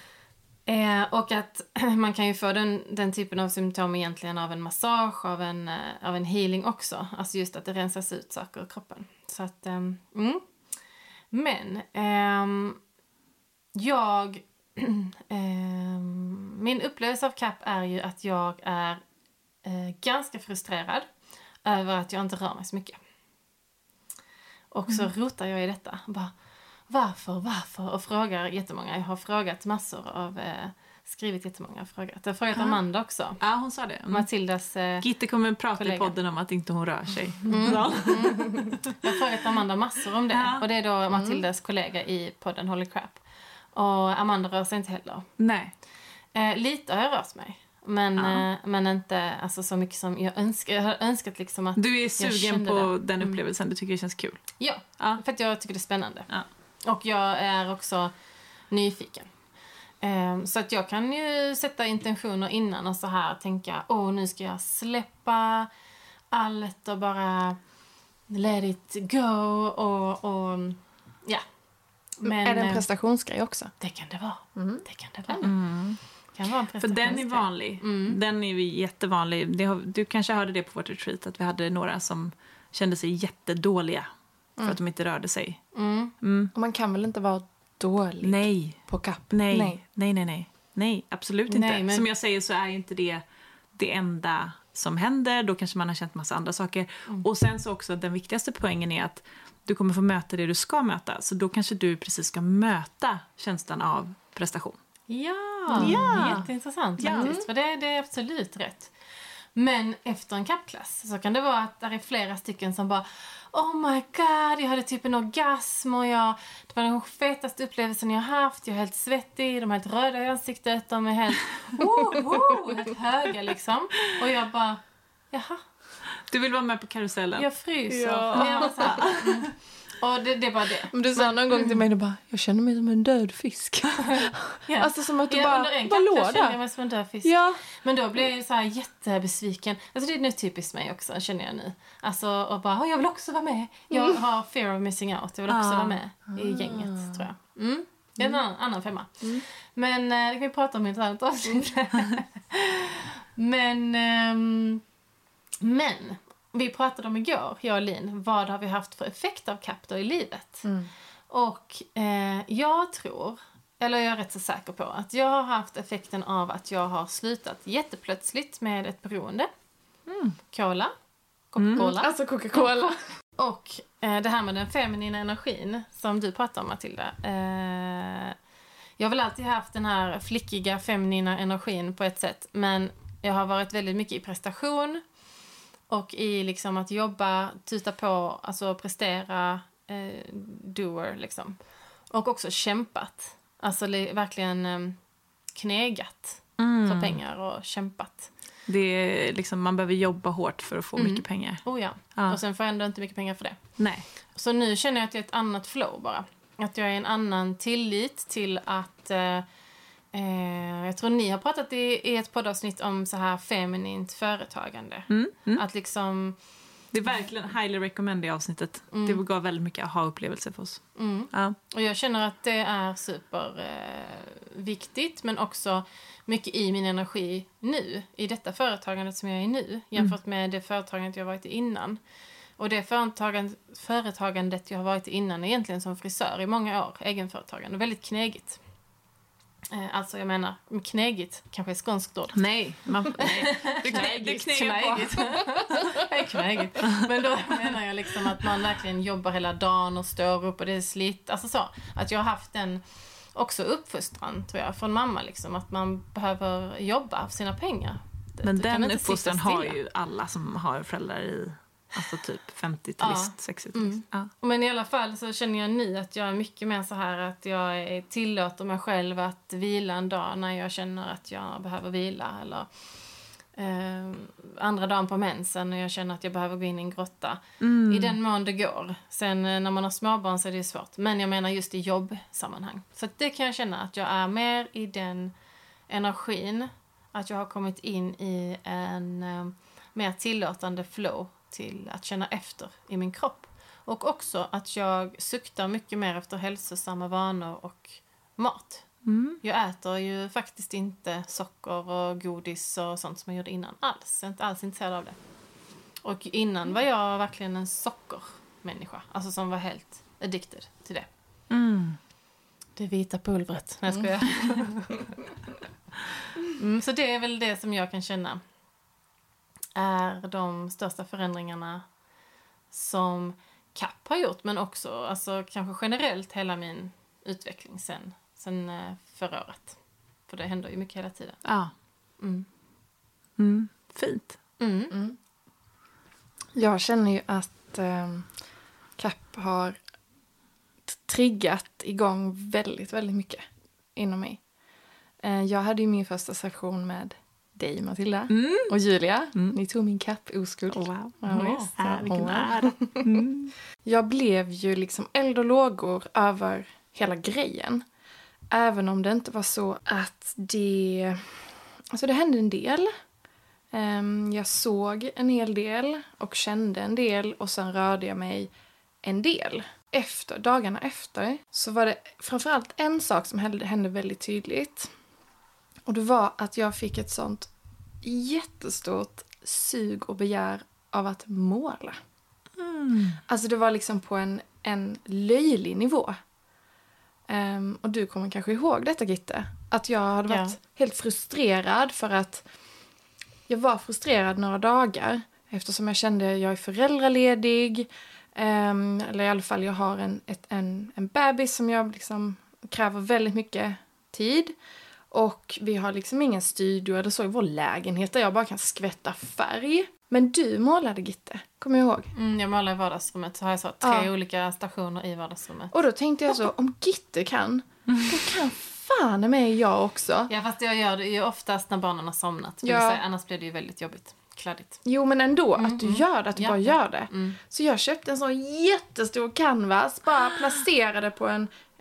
Och att man kan ju få den typen av symptom egentligen av en massage, av en healing också. Alltså just att det rensas ut saker i kroppen. Så att, Men min upplevelse av KAP är ju att jag är ganska frustrerad över att jag inte rör mig så mycket. Och så rotar jag i detta. Bara, varför? Och frågar jättemånga. Jag har frågat massor av... skrivit jättemånga frågor. Jag har frågat Amanda också. Ja, hon sa det. Matildas Gitte kommer att prata kollega. I podden om att inte hon rör sig. Jag har frågat Amanda massor om det. Ja. Och det är då Matildas kollega i podden Holy Crap. Och Amanda rör sig inte heller. Nej. Lite har jag rört mig. Men inte alltså, så mycket som jag önskar. Jag har önskat liksom att du är sugen på den upplevelsen. Du tycker det känns kul. Ja, för att jag tycker det är spännande. Ja. Och jag är också nyfiken. Så att jag kan ju sätta intentioner innan och så här tänka, nu ska jag släppa allt och bara let it go och ja. Men är det en prestationsgrej också? Det kan det vara. För den är vanlig. Den är vi jättevanlig. Du kanske hörde det på vårt retreat att vi hade några som kände sig jättedåliga för att de inte rörde sig. Och man kan väl inte vara dålig på KAP? Nej, absolut inte. Nej, men... Som jag säger så är inte det enda som händer. Då kanske man har känt massa andra saker. Och sen så också den viktigaste poängen är att du kommer få möta det du ska möta. Så då kanske du precis ska möta känslan av prestation. Ja. Jätteintressant faktiskt. För det är absolut rätt. Men efter en kappklass så kan det vara att det är flera stycken som bara oh my god, jag hade typ en orgasm och det var den fetaste upplevelsen jag haft. Jag är helt svettig, de är helt röda i ansiktet, de är helt helt höga liksom. Och jag bara, jaha. Du vill vara med på karusellen? Jag fryser. Och det är bara det. Men du sa någon gång till mig då bara, jag känner mig som en död fisk. Alltså som att du bara låda. Känner mig som en död fisk. Ja. Men då blir jag ju så här jättebesviken. Alltså det är nu typiskt mig också, känner jag nu. Alltså och bara, jag vill också vara med. Jag har fear of missing out. Jag vill också vara med i gänget, tror jag. Det är en annan femma. Men det kan vi prata om i ett annat avsnitt. Men... Vi pratade om igår, jag och Lin, vad har vi haft för effekt av KAP då i livet? Och jag tror, eller jag är rätt så säker på, att jag har haft effekten av att jag har slutat jätteplötsligt med ett beroende. Coca-Cola. Alltså Coca-Cola. Och det här med den feminina energin som du pratade om, Matilda. Jag har väl alltid haft den här flickiga feminina energin på ett sätt. Men jag har varit väldigt mycket i prestation. Och i liksom att jobba, tuta på, alltså prestera, doer liksom. Och också kämpat. Alltså verkligen knegat för pengar och kämpat. Det är liksom, man behöver jobba hårt för att få mycket pengar. Ja. Och sen får jag ändå inte mycket pengar för det. Nej. Så nu känner jag att jag är ett annat flow bara. Att jag är en annan tillit till att... jag tror ni har pratat i ett poddavsnitt om så här feminint företagande. Att liksom... Det är verkligen highly recommend i avsnittet. Det gav väldigt mycket aha-upplevelser för oss. Och jag känner att det är superviktigt, men också mycket i min energi nu, i detta företagandet som jag är nu, jämfört med det företagandet jag varit i innan. Och det företagandet jag har varit i innan egentligen som frisör i många år, egenföretagande, väldigt knägigt. Alltså jag menar, knägigt kanske är skånskt ord. Nej, nej. Du knägigt. Nej, knägigt. Men då menar jag liksom att man verkligen jobbar hela dagen och står upp och det är slit. Alltså så, att jag har haft en också uppfostran tror jag från mamma liksom, att man behöver jobba för sina pengar. Men den uppfostran har ju alla som har föräldrar i, alltså typ 50-talist, 60-talist. Mm. Ja. Men i alla fall så känner jag nu att jag är mycket mer så här att jag tillåter mig själv att vila en dag när jag känner att jag behöver vila. Eller andra dagen på mensen när jag känner att jag behöver gå in i en grotta. Mm. I den mån det går. Sen när man har småbarn så är det svårt. Men jag menar just i jobbsammanhang. Så att det kan jag känna att jag är mer i den energin. Att jag har kommit in i en mer tillåtande flow till att känna efter i min kropp. Och också att jag suktar mycket mer efter hälsosamma vanor och mat. Mm. Jag äter ju faktiskt inte socker och godis och sånt som jag gjorde innan alls. Jag är inte alls intresserad av det. Och innan var jag verkligen en sockermänniska. Alltså som var helt addicted till det. Mm. Det vita pulvret. Nej, ska jag. Mm, så det är väl det som jag kan känna är de största förändringarna som KAP har gjort, men också alltså, kanske generellt hela min utveckling sen förra året. För det händer ju mycket hela tiden. Ja. Mm. Mm, fint. Mm. Mm. Jag känner ju att KAP har triggat igång väldigt, väldigt mycket inom mig. Jag hade ju min första session med dig, Matilda, och Julia. Mm. Ni tog min KAP oskuld. Oh, wow. Jag blev ju liksom eld och lågor över hela grejen. Även om det inte var så att det... Alltså det hände en del. Jag såg en hel del och kände en del. Och sen rörde jag mig en del. Dagarna efter så var det framförallt en sak som hände väldigt tydligt. Och det var att jag fick ett sånt jättestort sug och begär av att måla. Mm. Alltså det var liksom på en löjlig nivå. Och du kommer kanske ihåg detta, Gitte. Att jag hade varit helt frustrerad för att jag var frustrerad några dagar. Eftersom jag kände att jag är föräldraledig. Eller i alla fall jag har en bebis som jag liksom kräver väldigt mycket tid. Och vi har liksom ingen studio eller så i vår lägenhet där jag bara kan skvätta färg. Men du målade, Gitte, kommer jag ihåg? Mm, jag målade i vardagsrummet, så har jag så tre olika stationer i vardagsrummet. Och då tänkte jag så, om Gitte kan, då kan fan med jag också. Ja, fast jag gör det ju oftast när barnen har somnat. Säga, annars blir det ju väldigt jobbigt. Kladdigt. Jo, men ändå, att du gör det, att du bara gör det. Mm. Så jag köpte en sån jättestor canvas, bara placerade på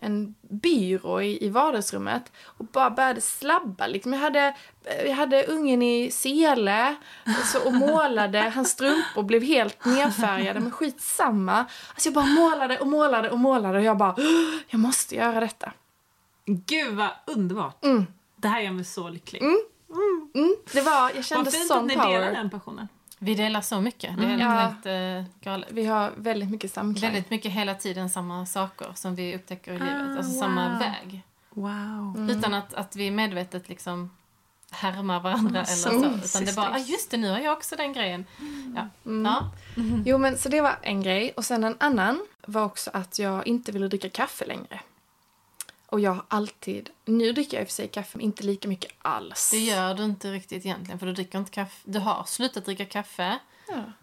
en byrå i vardagsrummet och bara började slabba. Liksom. Jag hade ungen i sele och målade. Hans strumpor blev helt nedfärgade, men skitsamma. Alltså jag bara målade och jag bara, jag måste göra detta. Gud vad underbart. Mm. Det här gör mig så lycklig. Mm. Mm. Det var, jag kände sån power. Vad fint att ni delar den passionen. Vi delar så mycket. Det är helt galet. Vi har väldigt mycket samklang. Väldigt mycket hela tiden samma saker som vi upptäcker i livet. Alltså samma väg. Wow. Mm. Utan att vi medvetet liksom härmar varandra eller så. Utan det bara, just det, nu har jag också den grejen. Mm. Ja. Mm. Ja. Mm. Jo, men så det var en grej. Och sen en annan var också att jag inte ville dricka kaffe längre. Och jag har alltid... Nu dricker jag i och för sig kaffe, men inte lika mycket alls. Det gör du inte riktigt egentligen, för du dricker inte kaffe. Du har slutat dricka kaffe.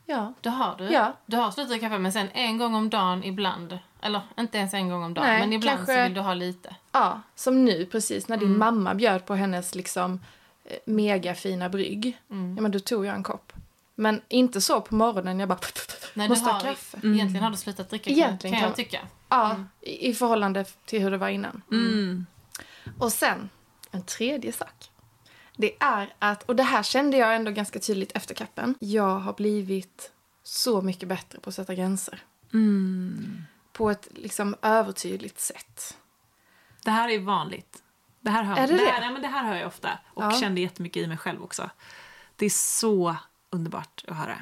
Ja. Det har du. Ja. Du har slutat dricka kaffe, men sen en gång om dagen ibland. Eller inte ens en gång om dagen, men ibland kanske... så vill du ha lite. Ja, som nu precis när din mamma bjöd på hennes liksom mega fina brygg. Mm. Ja, men då tog jag en kopp. Men inte så på morgonen, jag bara... Nej, måste ha kaffe. Egentligen har du slutat dricka kaffe, kan jag tycka. Ja, i förhållande till hur det var innan. Mm. Och sen, en tredje sak. Det är att, och det här kände jag ändå ganska tydligt efter kappen. Jag har blivit så mycket bättre på att sätta gränser. Mm. På ett liksom övertydligt sätt. Det här är vanligt. Det här hör, det? Här, men det här hör jag ofta. Och kände jättemycket i mig själv också. Det är så underbart att höra.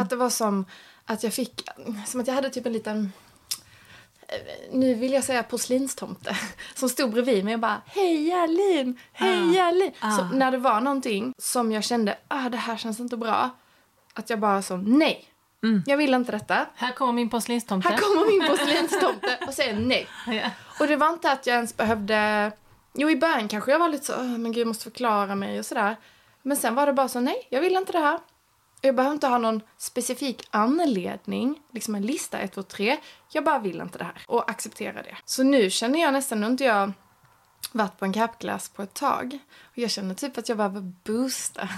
Att det var som att jag fick, som att jag hade typ en liten... nu vill jag säga porslinstomte som stod bredvid mig och bara heja Lin, heja Lin. Så när det var någonting som jag kände det här känns inte bra, att jag bara så nej. Jag vill inte detta. Här kommer min porslinstomte. Här kommer min porslinstomte och säger nej. Ja. Och det var inte att jag ens behövde, i början kanske jag var lite så men gud jag måste förklara mig och sådär. Men sen var det bara så nej, jag vill inte det här. Jag behöver inte ha någon specifik anledning, liksom en lista 1, 2, 3. Jag bara vill inte det här och acceptera det. Så nu känner jag nästan, nu inte jag varit på en kapklass på ett tag. Och jag känner typ att jag behöver boosta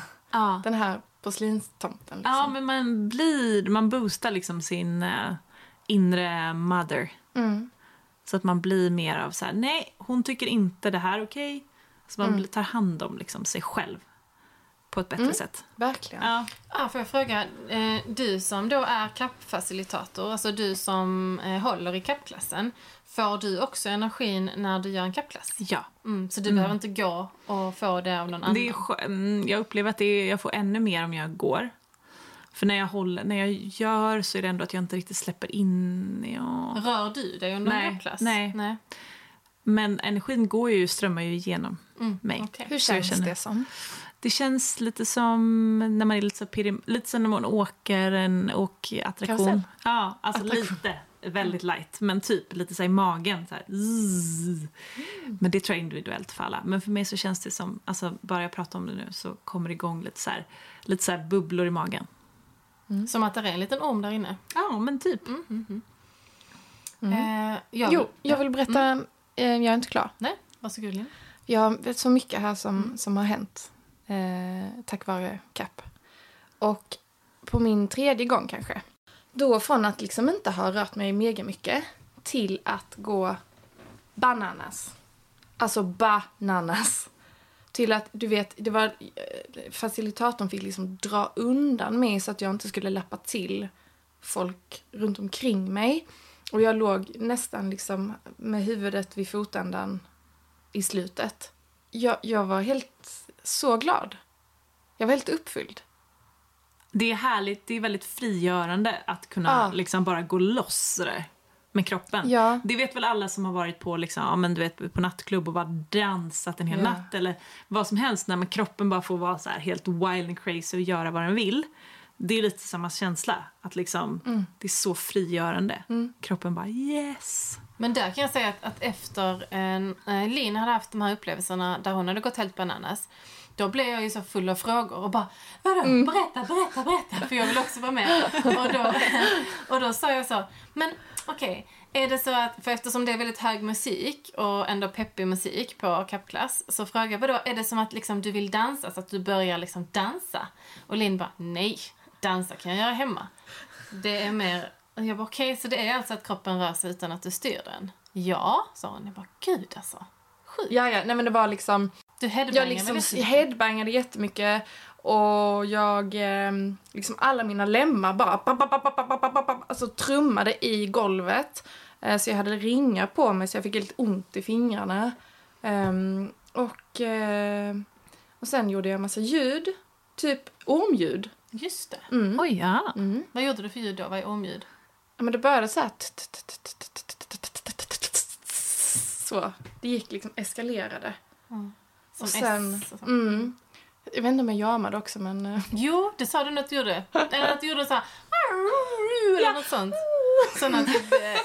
den här porslinstomten. Liksom. Ja, men man boostar liksom sin inre mother. Mm. Så att man blir mer av så här, nej, hon tycker inte det här, okej. Så man tar hand om liksom sig själv. På ett bättre sätt. Verkligen. Ja. Får jag fråga, du som då är kappfacilitator, alltså du som håller i kappklassen, får du också energin när du gör en kappklass? Ja. Så du behöver inte gå och få det av någon annan? Jag upplever att jag får ännu mer om jag går. För när jag gör så är det ändå att jag inte riktigt släpper in. Rör du dig under en kappklass? Nej. Men energin strömmar ju igenom mig. Okay. Hur känns det som? Det känns lite som när man är lite så lite som när man åker en attraktion. Karusell. Ja, alltså attraktion. Lite väldigt light, men typ lite så i magen så här. Men det tror jag är individuellt för alla. Men för mig så känns det som, alltså bara jag pratar om det nu så kommer det igång lite så här bubblor i magen. Som att det är en liten orm där inne. Ja, men typ. Jag vill berätta, jag är inte klar. Nej, varsågod Lina. Jag vet så mycket här som har hänt. Tack vare KAP. Och på min tredje gång kanske. Då från att liksom inte ha rört mig mega mycket till att gå bananas. Alltså bananas. Till att du vet, det var facilitatorn fick liksom dra undan mig så att jag inte skulle lappa till folk runt omkring mig. Och jag låg nästan liksom med huvudet vid fotändan i slutet. Jag var helt så glad. Jag var helt uppfylld. Det är härligt. Det är väldigt frigörande att kunna liksom bara gå loss där med kroppen. Ja. Det vet väl alla som har varit på liksom, men du vet, på nattklubb och bara dansat en hel natt eller vad som helst, när man kroppen bara får vara så här helt wild and crazy och göra vad den vill. Det är lite samma känsla att liksom det är så frigörande. Kroppen bara yes. Men där kan jag säga att efter Lin hade haft de här upplevelserna där hon hade gått helt bananas, då blev jag ju så full av frågor och bara vadå? Berätta för jag vill också vara med. Och då sa jag så, men okej, är det så att, för eftersom det är väldigt hög musik och ändå peppig musik på kappklass, så frågar jag vadå, är det som att liksom du vill dansa så att du börjar liksom dansa? Och Lin bara nej, dansa kan jag göra hemma. Det är mer. Jag bara okej, så det är alltså att kroppen rör sig utan att du styr den? Ja, sa hon. Jag bara gud alltså. Sjukt. Ja, nej men det var liksom. Du headbangade liksom, headbangade jättemycket. Och jag liksom alla mina lemmar bara alltså trummade i golvet. Så jag hade ringar på mig så jag fick lite ont i fingrarna. Och sen gjorde jag massa ljud. Typ ormljud. Just det. Oj ja. Vad gjorde du för ljud då? Vad är ormljud? Ja, men det började så här. Så. Det gick liksom eskalerade. Som och sen. Jag vet inte om jag jamade också, men. Jo, det sa du att du gjorde. Eller att du gjorde så här. Eller något sånt. Sådana typ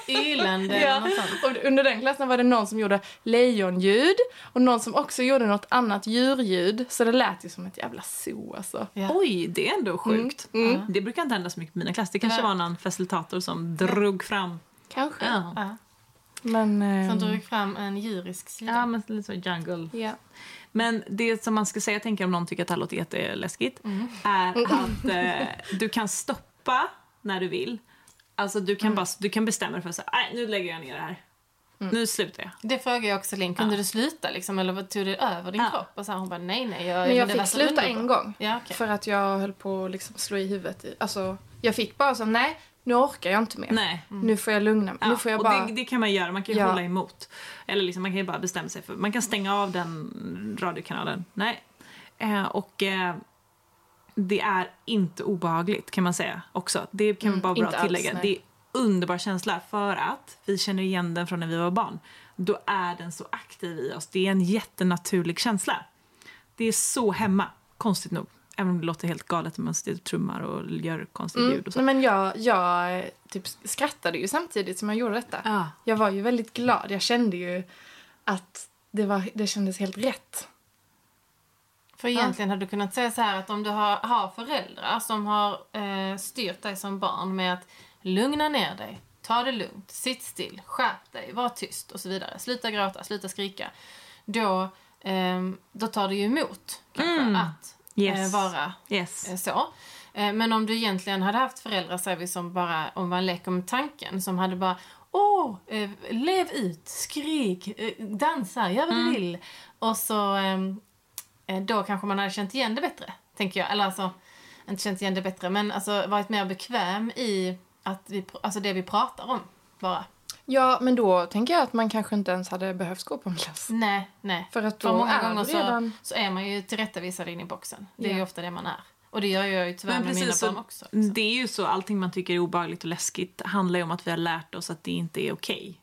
ylande eller något sånt. Och under den klassen var det någon som gjorde lejonljud. Och någon som också gjorde något annat djurljud. Så det lät ju som ett jävla zoo alltså. Ja. Oj, det är ändå sjukt. Ja. Det brukar inte hända så mycket i mina klasser. Det kanske var någon facilitator som drog fram. Kanske. Ja. Men, som drog fram en djurisk sida. Ja, men lite så jungle. Ja. Men det som man ska säga, jag tänker om någon tycker att det här låter jätteläskigt, är att du kan stoppa när du vill. Alltså du kan bestämma dig för att nej, nu lägger jag ner det här. Nu slutar jag. Det frågar jag också Lin. Kunde du sluta liksom, eller vad tog det över din kropp? Och så här, hon bara nej. Men jag fick sluta en gång. Ja, okay. För att jag höll på att liksom slå i huvudet. Alltså jag fick bara så nej, nu orkar jag inte mer. Nej. Nu får jag lugna mig. Ja, nu får jag och bara. Det kan man göra. Man kan ju hålla emot. Eller liksom, man kan ju bara bestämma sig för. Man kan stänga av den radiokanalen. Nej. Det är inte obehagligt kan man säga också. Det kan man bara bra tillägga. Alls, det är underbar känsla, för att vi känner igen den från när vi var barn. Då är den så aktiv i oss. Det är en jättenaturlig känsla. Det är så hemma, konstigt nog. Även om det låter helt galet när man sitter och trummar och gör konstiga ljud och så. Men jag typ skrattade ju samtidigt som jag gjorde detta. Ah. Jag var ju väldigt glad. Jag kände ju att det kändes helt rätt. För egentligen hade du kunnat säga så här, att om du har föräldrar som har styrt dig som barn med att lugna ner dig, ta det lugnt, sitt still, skärp dig, var tyst och så vidare. Sluta gråta, sluta skrika. Då tar det ju emot kanske att vara så. Men om du egentligen hade haft föräldrar, säger vi, som bara, om man leker med tanken, som hade bara, lev ut, skrik, dansa, gör vad du vill. Och så... då kanske man hade känt igen det bättre, tänker jag. Eller alltså, inte känt igen det bättre, men alltså varit mer bekväm i att det vi pratar om bara. Ja, men då tänker jag att man kanske inte ens hade behövt gå på en klass. Nej. För att då många gånger så är man ju tillrättavisad in i boxen. Det är ju ofta det man är. Och det gör jag ju tyvärr med mina barn också. Liksom. Det är ju så, allting man tycker är obehagligt och läskigt handlar ju om att vi har lärt oss att det inte är okej.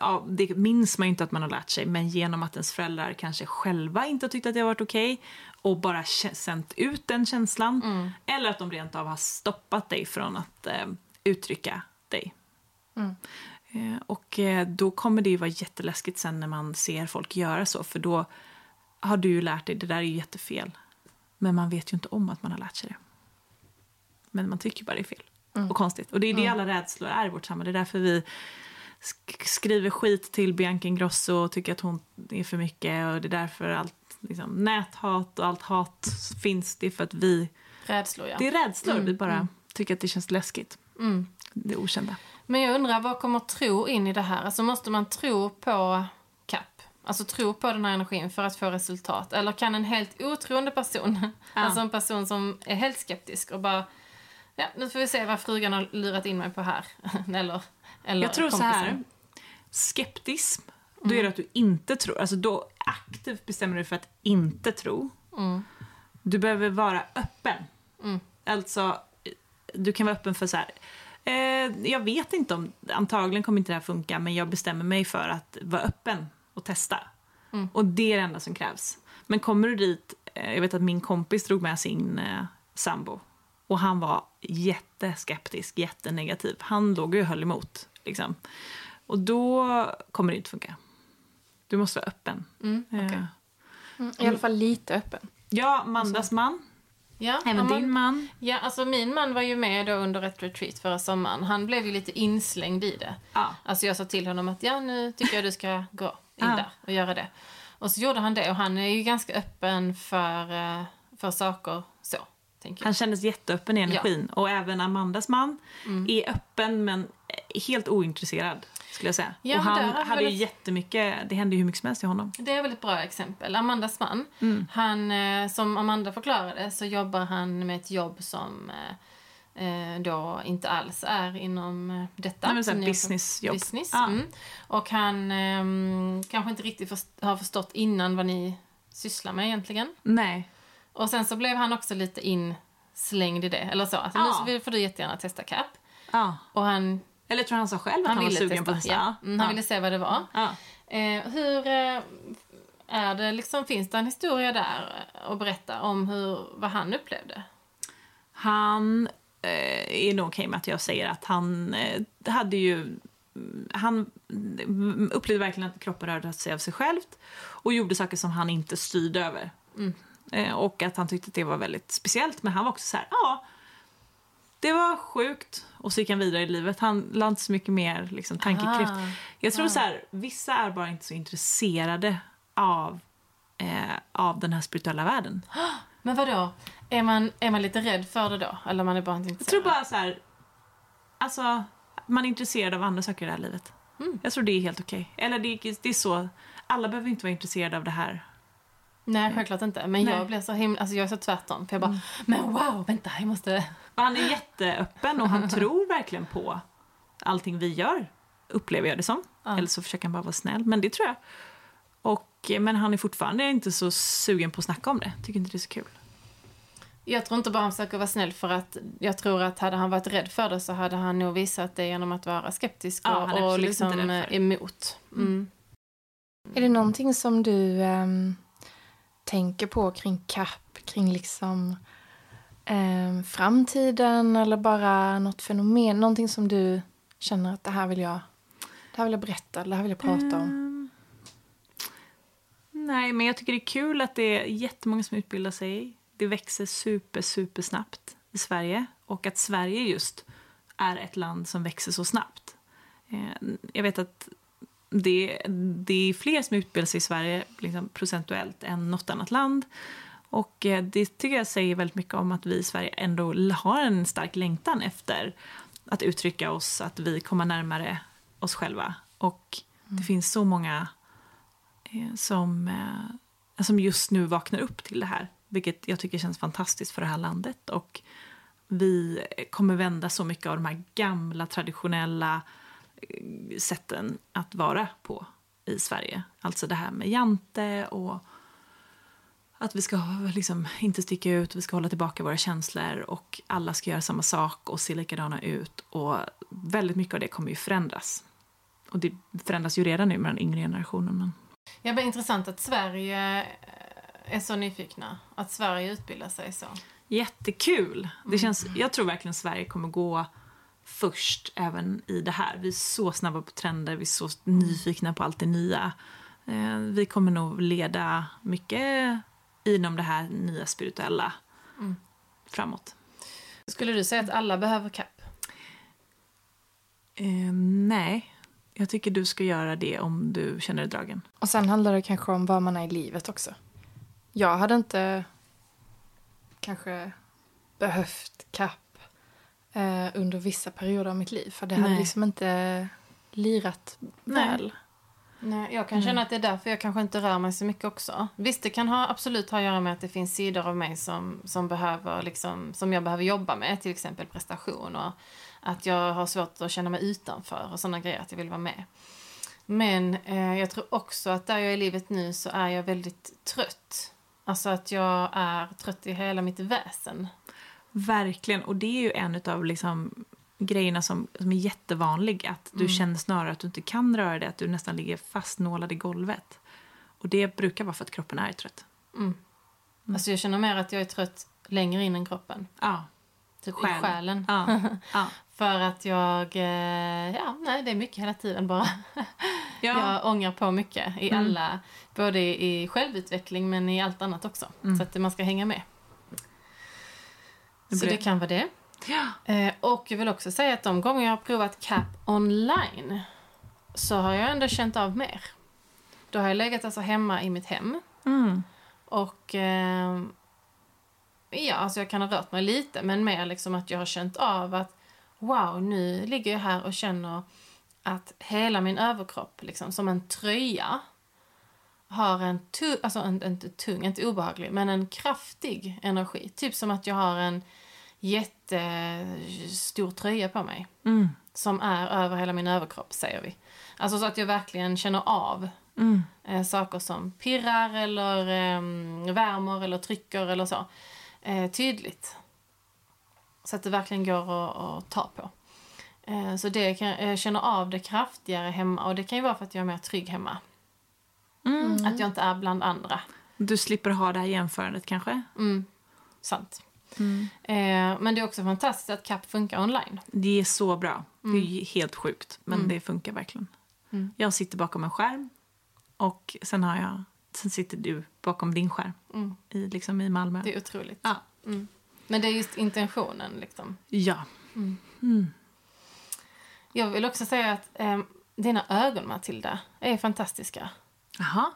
Ja, det minns man ju inte att man har lärt sig, men genom att ens föräldrar kanske själva inte tyckte att det har varit okej och bara sänt ut den känslan, eller att de rent av har stoppat dig från att uttrycka dig. Och då kommer det ju vara jätteläskigt sen när man ser folk göra så, för då har du ju lärt dig, det där är ju jättefel, men man vet ju inte om att man har lärt sig det, men man tycker bara det är fel och konstigt, och det är det alla rädslor är i vårt samhälle. Det är därför vi skriver skit till Bianca Ingrosso och tycker att hon är för mycket, och det är därför allt liksom, näthat och allt hat finns, det är för att vi rädslor, ja. Det är rädslor, vi bara tycker att det känns läskigt, det okända. Men jag undrar, vad kommer tro in i det här? Alltså, måste man tro på KAP, alltså tro på den här energin för att få resultat, eller kan en helt otroende person alltså en person som är helt skeptisk och bara, ja, nu får vi se vad frugan har lurat in mig på här eller jag tror kompisen. Så här, skeptism, då är det att du inte tror. Alltså då aktivt bestämmer du för att inte tro. Du behöver vara öppen. Alltså, du kan vara öppen för så här, jag vet inte om, antagligen kommer inte det här funka, men jag bestämmer mig för att vara öppen och testa. Och det är det enda som krävs. Men kommer du dit, jag vet att min kompis drog med sin sambo. Och han var jätteskeptisk, jättenegativ. Han låg ju och höll emot. Liksom. Och då kommer det inte funka. Du måste vara öppen. Okay. I alla fall lite öppen. Ja, Mandas man. Ja, även din man. Ja, alltså min man var ju med då under ett retreat förra sommaren. Han blev ju lite inslängd i det. Ja. Alltså jag sa till honom att nu tycker jag du ska gå in där och göra det. Och så gjorde han det. Och han är ju ganska öppen för saker så. Han kändes jätteöppen i energin. Ja. Och även Amandas man är öppen, men helt ointresserad, skulle jag säga. Ja, och han hade ju jättemycket, det hände ju hur mycket som helst i honom. Det är väl ett bra exempel. Amandas man, han, som Amanda förklarade, så jobbar han med ett jobb som då inte alls är inom detta. Nej, men businessjobb. Business. Ah. Och han kanske inte riktigt har förstått innan vad ni sysslar med egentligen. Nej. Och sen så blev han också lite inslängd i det. Eller så. Alltså, nu får du jättegärna testa KAP. Ja. Och han... Eller tror han sa själv att han ville sugen testa. På det. Ja. Han ville se vad det var. Ja. Hur är det liksom, finns det en historia där att berätta om vad han upplevde? Han är nog okej med att jag säger att han hade ju... Han upplevde verkligen att kroppen rörde sig av sig självt. Och gjorde saker som han inte styrde över. Och att han tyckte att det var väldigt speciellt. Men han var också så här, det var sjukt. Och så gick han vidare i livet. Han lade inte så mycket mer liksom, tankekrift. Jag tror så här, vissa är bara inte så intresserade av den här spirituella världen. Men vadå? Är man lite rädd för det då? Eller man är bara inte intresserad? Jag tror bara så här, alltså, man är intresserad av andra saker i det här livet. Jag tror det är helt okej. Eller det är så, alla behöver inte vara intresserade av det här. Nej, självklart inte. Men jag blev så himla... Alltså jag är så tvärtom. För jag bara, men wow, vänta, jag måste... Han är jätteöppen och han tror verkligen på allting vi gör. Upplever jag det som. Eller så försöker han bara vara snäll. Men det tror jag. Men han är fortfarande inte så sugen på att snacka om det. Tycker inte det är så kul. Jag tror inte bara han försöker vara snäll, för att jag tror att hade han varit rädd för det så hade han nog visat det genom att vara skeptisk och liksom emot. Mm. Är det någonting som du tänker på kring KAP, kring liksom framtiden eller bara något fenomen, någonting som du känner att det här vill jag berätta, det här vill jag prata om? Nej, men jag tycker det är kul att det är jättemånga som utbildar sig. Det växer super snabbt i Sverige, och att Sverige just är ett land som växer så snabbt. Jag vet att det är fler som utbildar sig i Sverige liksom procentuellt än något annat land, och det tycker jag säger väldigt mycket om att vi i Sverige ändå har en stark längtan efter att uttrycka oss, att vi kommer närmare oss själva, och det finns så många som just nu vaknar upp till det här, vilket jag tycker känns fantastiskt för det här landet. Och vi kommer vända så mycket av de här gamla traditionella sätten att vara på i Sverige. Alltså det här med jante och att vi ska liksom inte sticka ut, vi ska hålla tillbaka våra känslor, och alla ska göra samma sak och se likadana ut. Och väldigt mycket av det kommer ju förändras. Och det förändras ju redan nu med den yngre generationen. Men... Ja, det är intressant att Sverige... är så nyfikna. Att Sverige utbildar sig så. Jättekul. Det känns, jag tror verkligen Sverige kommer gå först även i det här. Vi är så snabba på trender. Vi är så nyfikna på allt det nya. Vi kommer nog leda mycket inom det här nya spirituella framåt. Skulle du säga att alla behöver KAP? Nej. Jag tycker du ska göra det om du känner dig dragen. Och sen handlar det kanske om var man är i livet också. Jag hade inte kanske behövt KAP under vissa perioder av mitt liv. För det hade liksom inte lirat väl. Nej, jag kan känna att det är därför jag kanske inte rör mig så mycket också. Visst, det kan absolut ha att göra med att det finns sidor av mig som behöver liksom, som jag behöver jobba med. Till exempel prestation, och att jag har svårt att känna mig utanför och sådana grejer, att jag vill vara med. Men jag tror också att där jag är i livet nu så är jag väldigt trött. Alltså att jag är trött i hela mitt väsen. Verkligen, och det är ju en av liksom grejerna som är jättevanlig. Att du känner snarare att du inte kan röra dig, att du nästan ligger fastnålad i golvet. Och det brukar vara för att kroppen är trött. Alltså jag känner mer att jag är trött längre in än kroppen. Ja, typ i själen. Ja. Ja. För att jag... det är mycket hela tiden bara. Jag ångrar på mycket i alla... Både i självutveckling men i allt annat också. Så att man ska hänga med. Så det kan vara det. Ja. Och jag vill också säga att de gånger jag har provat KAP online så har jag ändå känt av mer. Då har jag legat alltså hemma i mitt hem. Och... alltså jag kan ha rört mig lite, men mer liksom att jag har känt av att wow, nu ligger jag här och känner att hela min överkropp liksom, som en tröja, har inte obehaglig, men en kraftig energi. Typ som att jag har en jättestor tröja på mig som är över hela min överkropp, säger vi. Alltså så att jag verkligen känner av saker som pirrar eller värmer eller trycker eller så. Tydligt. Så att det verkligen går att ta på. Så det kan jag känna av det kraftigare hemma. Och det kan ju vara för att jag är mer trygg hemma. Att jag inte är bland andra. Du slipper ha det här jämförandet kanske? Sant. Men det är också fantastiskt att KAP funkar online. Det är så bra. Det är helt sjukt. Men det funkar verkligen. Jag sitter bakom en skärm. Och sen sitter du bakom din skärm i Malmö. Det är otroligt. Ja. Men det är just intentionen liksom. Ja. Jag vill också säga att dina ögon, Matilda, är fantastiska. Jaha.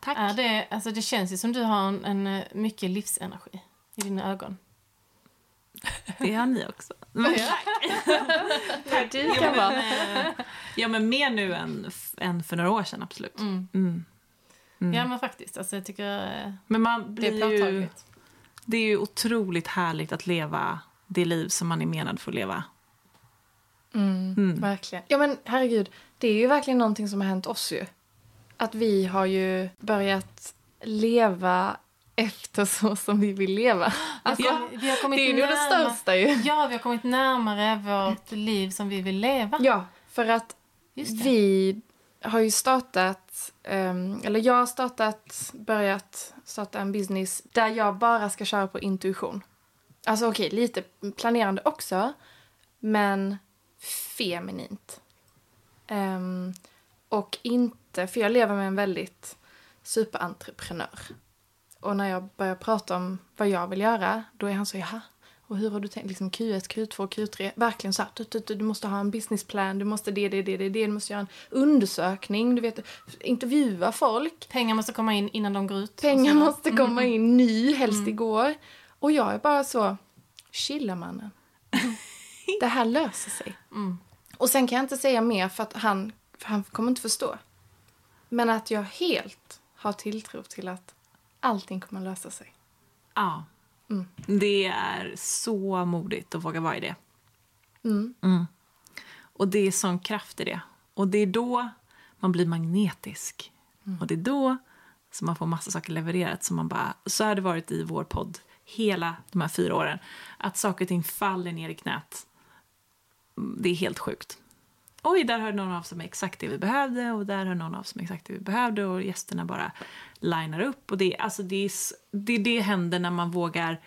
Tack. Det känns ju som du har en mycket livsenergi i dina ögon. Det har ni också. Men tack. Men mer nu än för några år sedan, absolut. Ja, men faktiskt. Alltså, jag tycker men man blir det är påtagligt. Det är ju otroligt härligt att leva det liv som man är menad för att leva. Verkligen. Ja, men herregud, det är ju verkligen någonting som har hänt oss ju. Att vi har ju börjat leva efter så som vi vill leva. Alltså, vi har kommit det största ju. Ja, vi har kommit närmare vårt liv som vi vill leva. Ja, för att vi har ju startat, eller jag har börjat starta en business där jag bara ska köra på intuition. Alltså okej, lite planerande också, men feminint. Och inte, för jag lever med en väldigt superentreprenör. Och när jag börjar prata om vad jag vill göra, då är han så, jaha, och hur har du tänkt? Liksom Q1, Q2, Q3. Verkligen så här, du måste ha en businessplan, du måste det, du måste göra en undersökning, du vet, intervjua folk. Pengar måste komma in innan de går ut. Pengar måste komma in ny, helst igår. Och jag är bara så, chilla mannen. Det här löser sig. Mm. Och sen kan jag inte säga mer för att han kommer inte förstå. Men att jag helt har tilltro till att allting kommer lösa sig. Ja. Mm. Det är så modigt att våga vara i det. Mm. Mm. Och det är sån kraft i det. Och det är då man blir magnetisk. Mm. Och det är då som man får massa saker levererat. Som man bara, så har det varit i vår podd hela de här 4 åren. Att saker och ting faller ner i knät. Det är helt sjukt. Oj, där hörde någon av som exakt det vi behövde. Och där hör någon av som exakt det vi behövde. Och gästerna bara linar upp. Och det händer när man vågar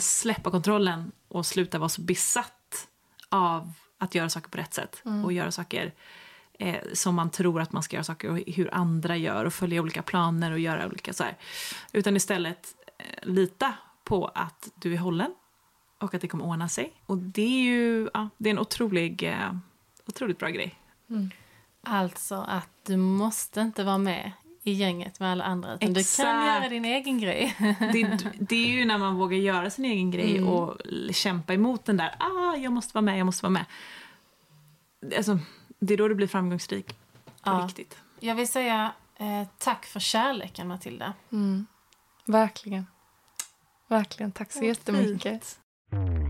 släppa kontrollen. Och sluta vara så besatt av att göra saker på rätt sätt. Mm. Och göra saker som man tror att man ska göra saker. Och hur andra gör. Och följa olika planer och göra olika så här. Utan istället lita på att du är hållen. Och att det kommer ordna sig. Och det är ju det är en otroligt bra grej. Mm. Alltså att du måste inte vara med i gänget med alla andra. Utan du kan göra din egen grej. Det är ju när man vågar göra sin egen grej. Mm. Och kämpa emot den där. Jag måste vara med. Alltså, det är då du blir framgångsrik. Ja. Riktigt. Jag vill säga tack för kärleken, Matilda. Mm. Verkligen. Tack så jättemycket. Fint.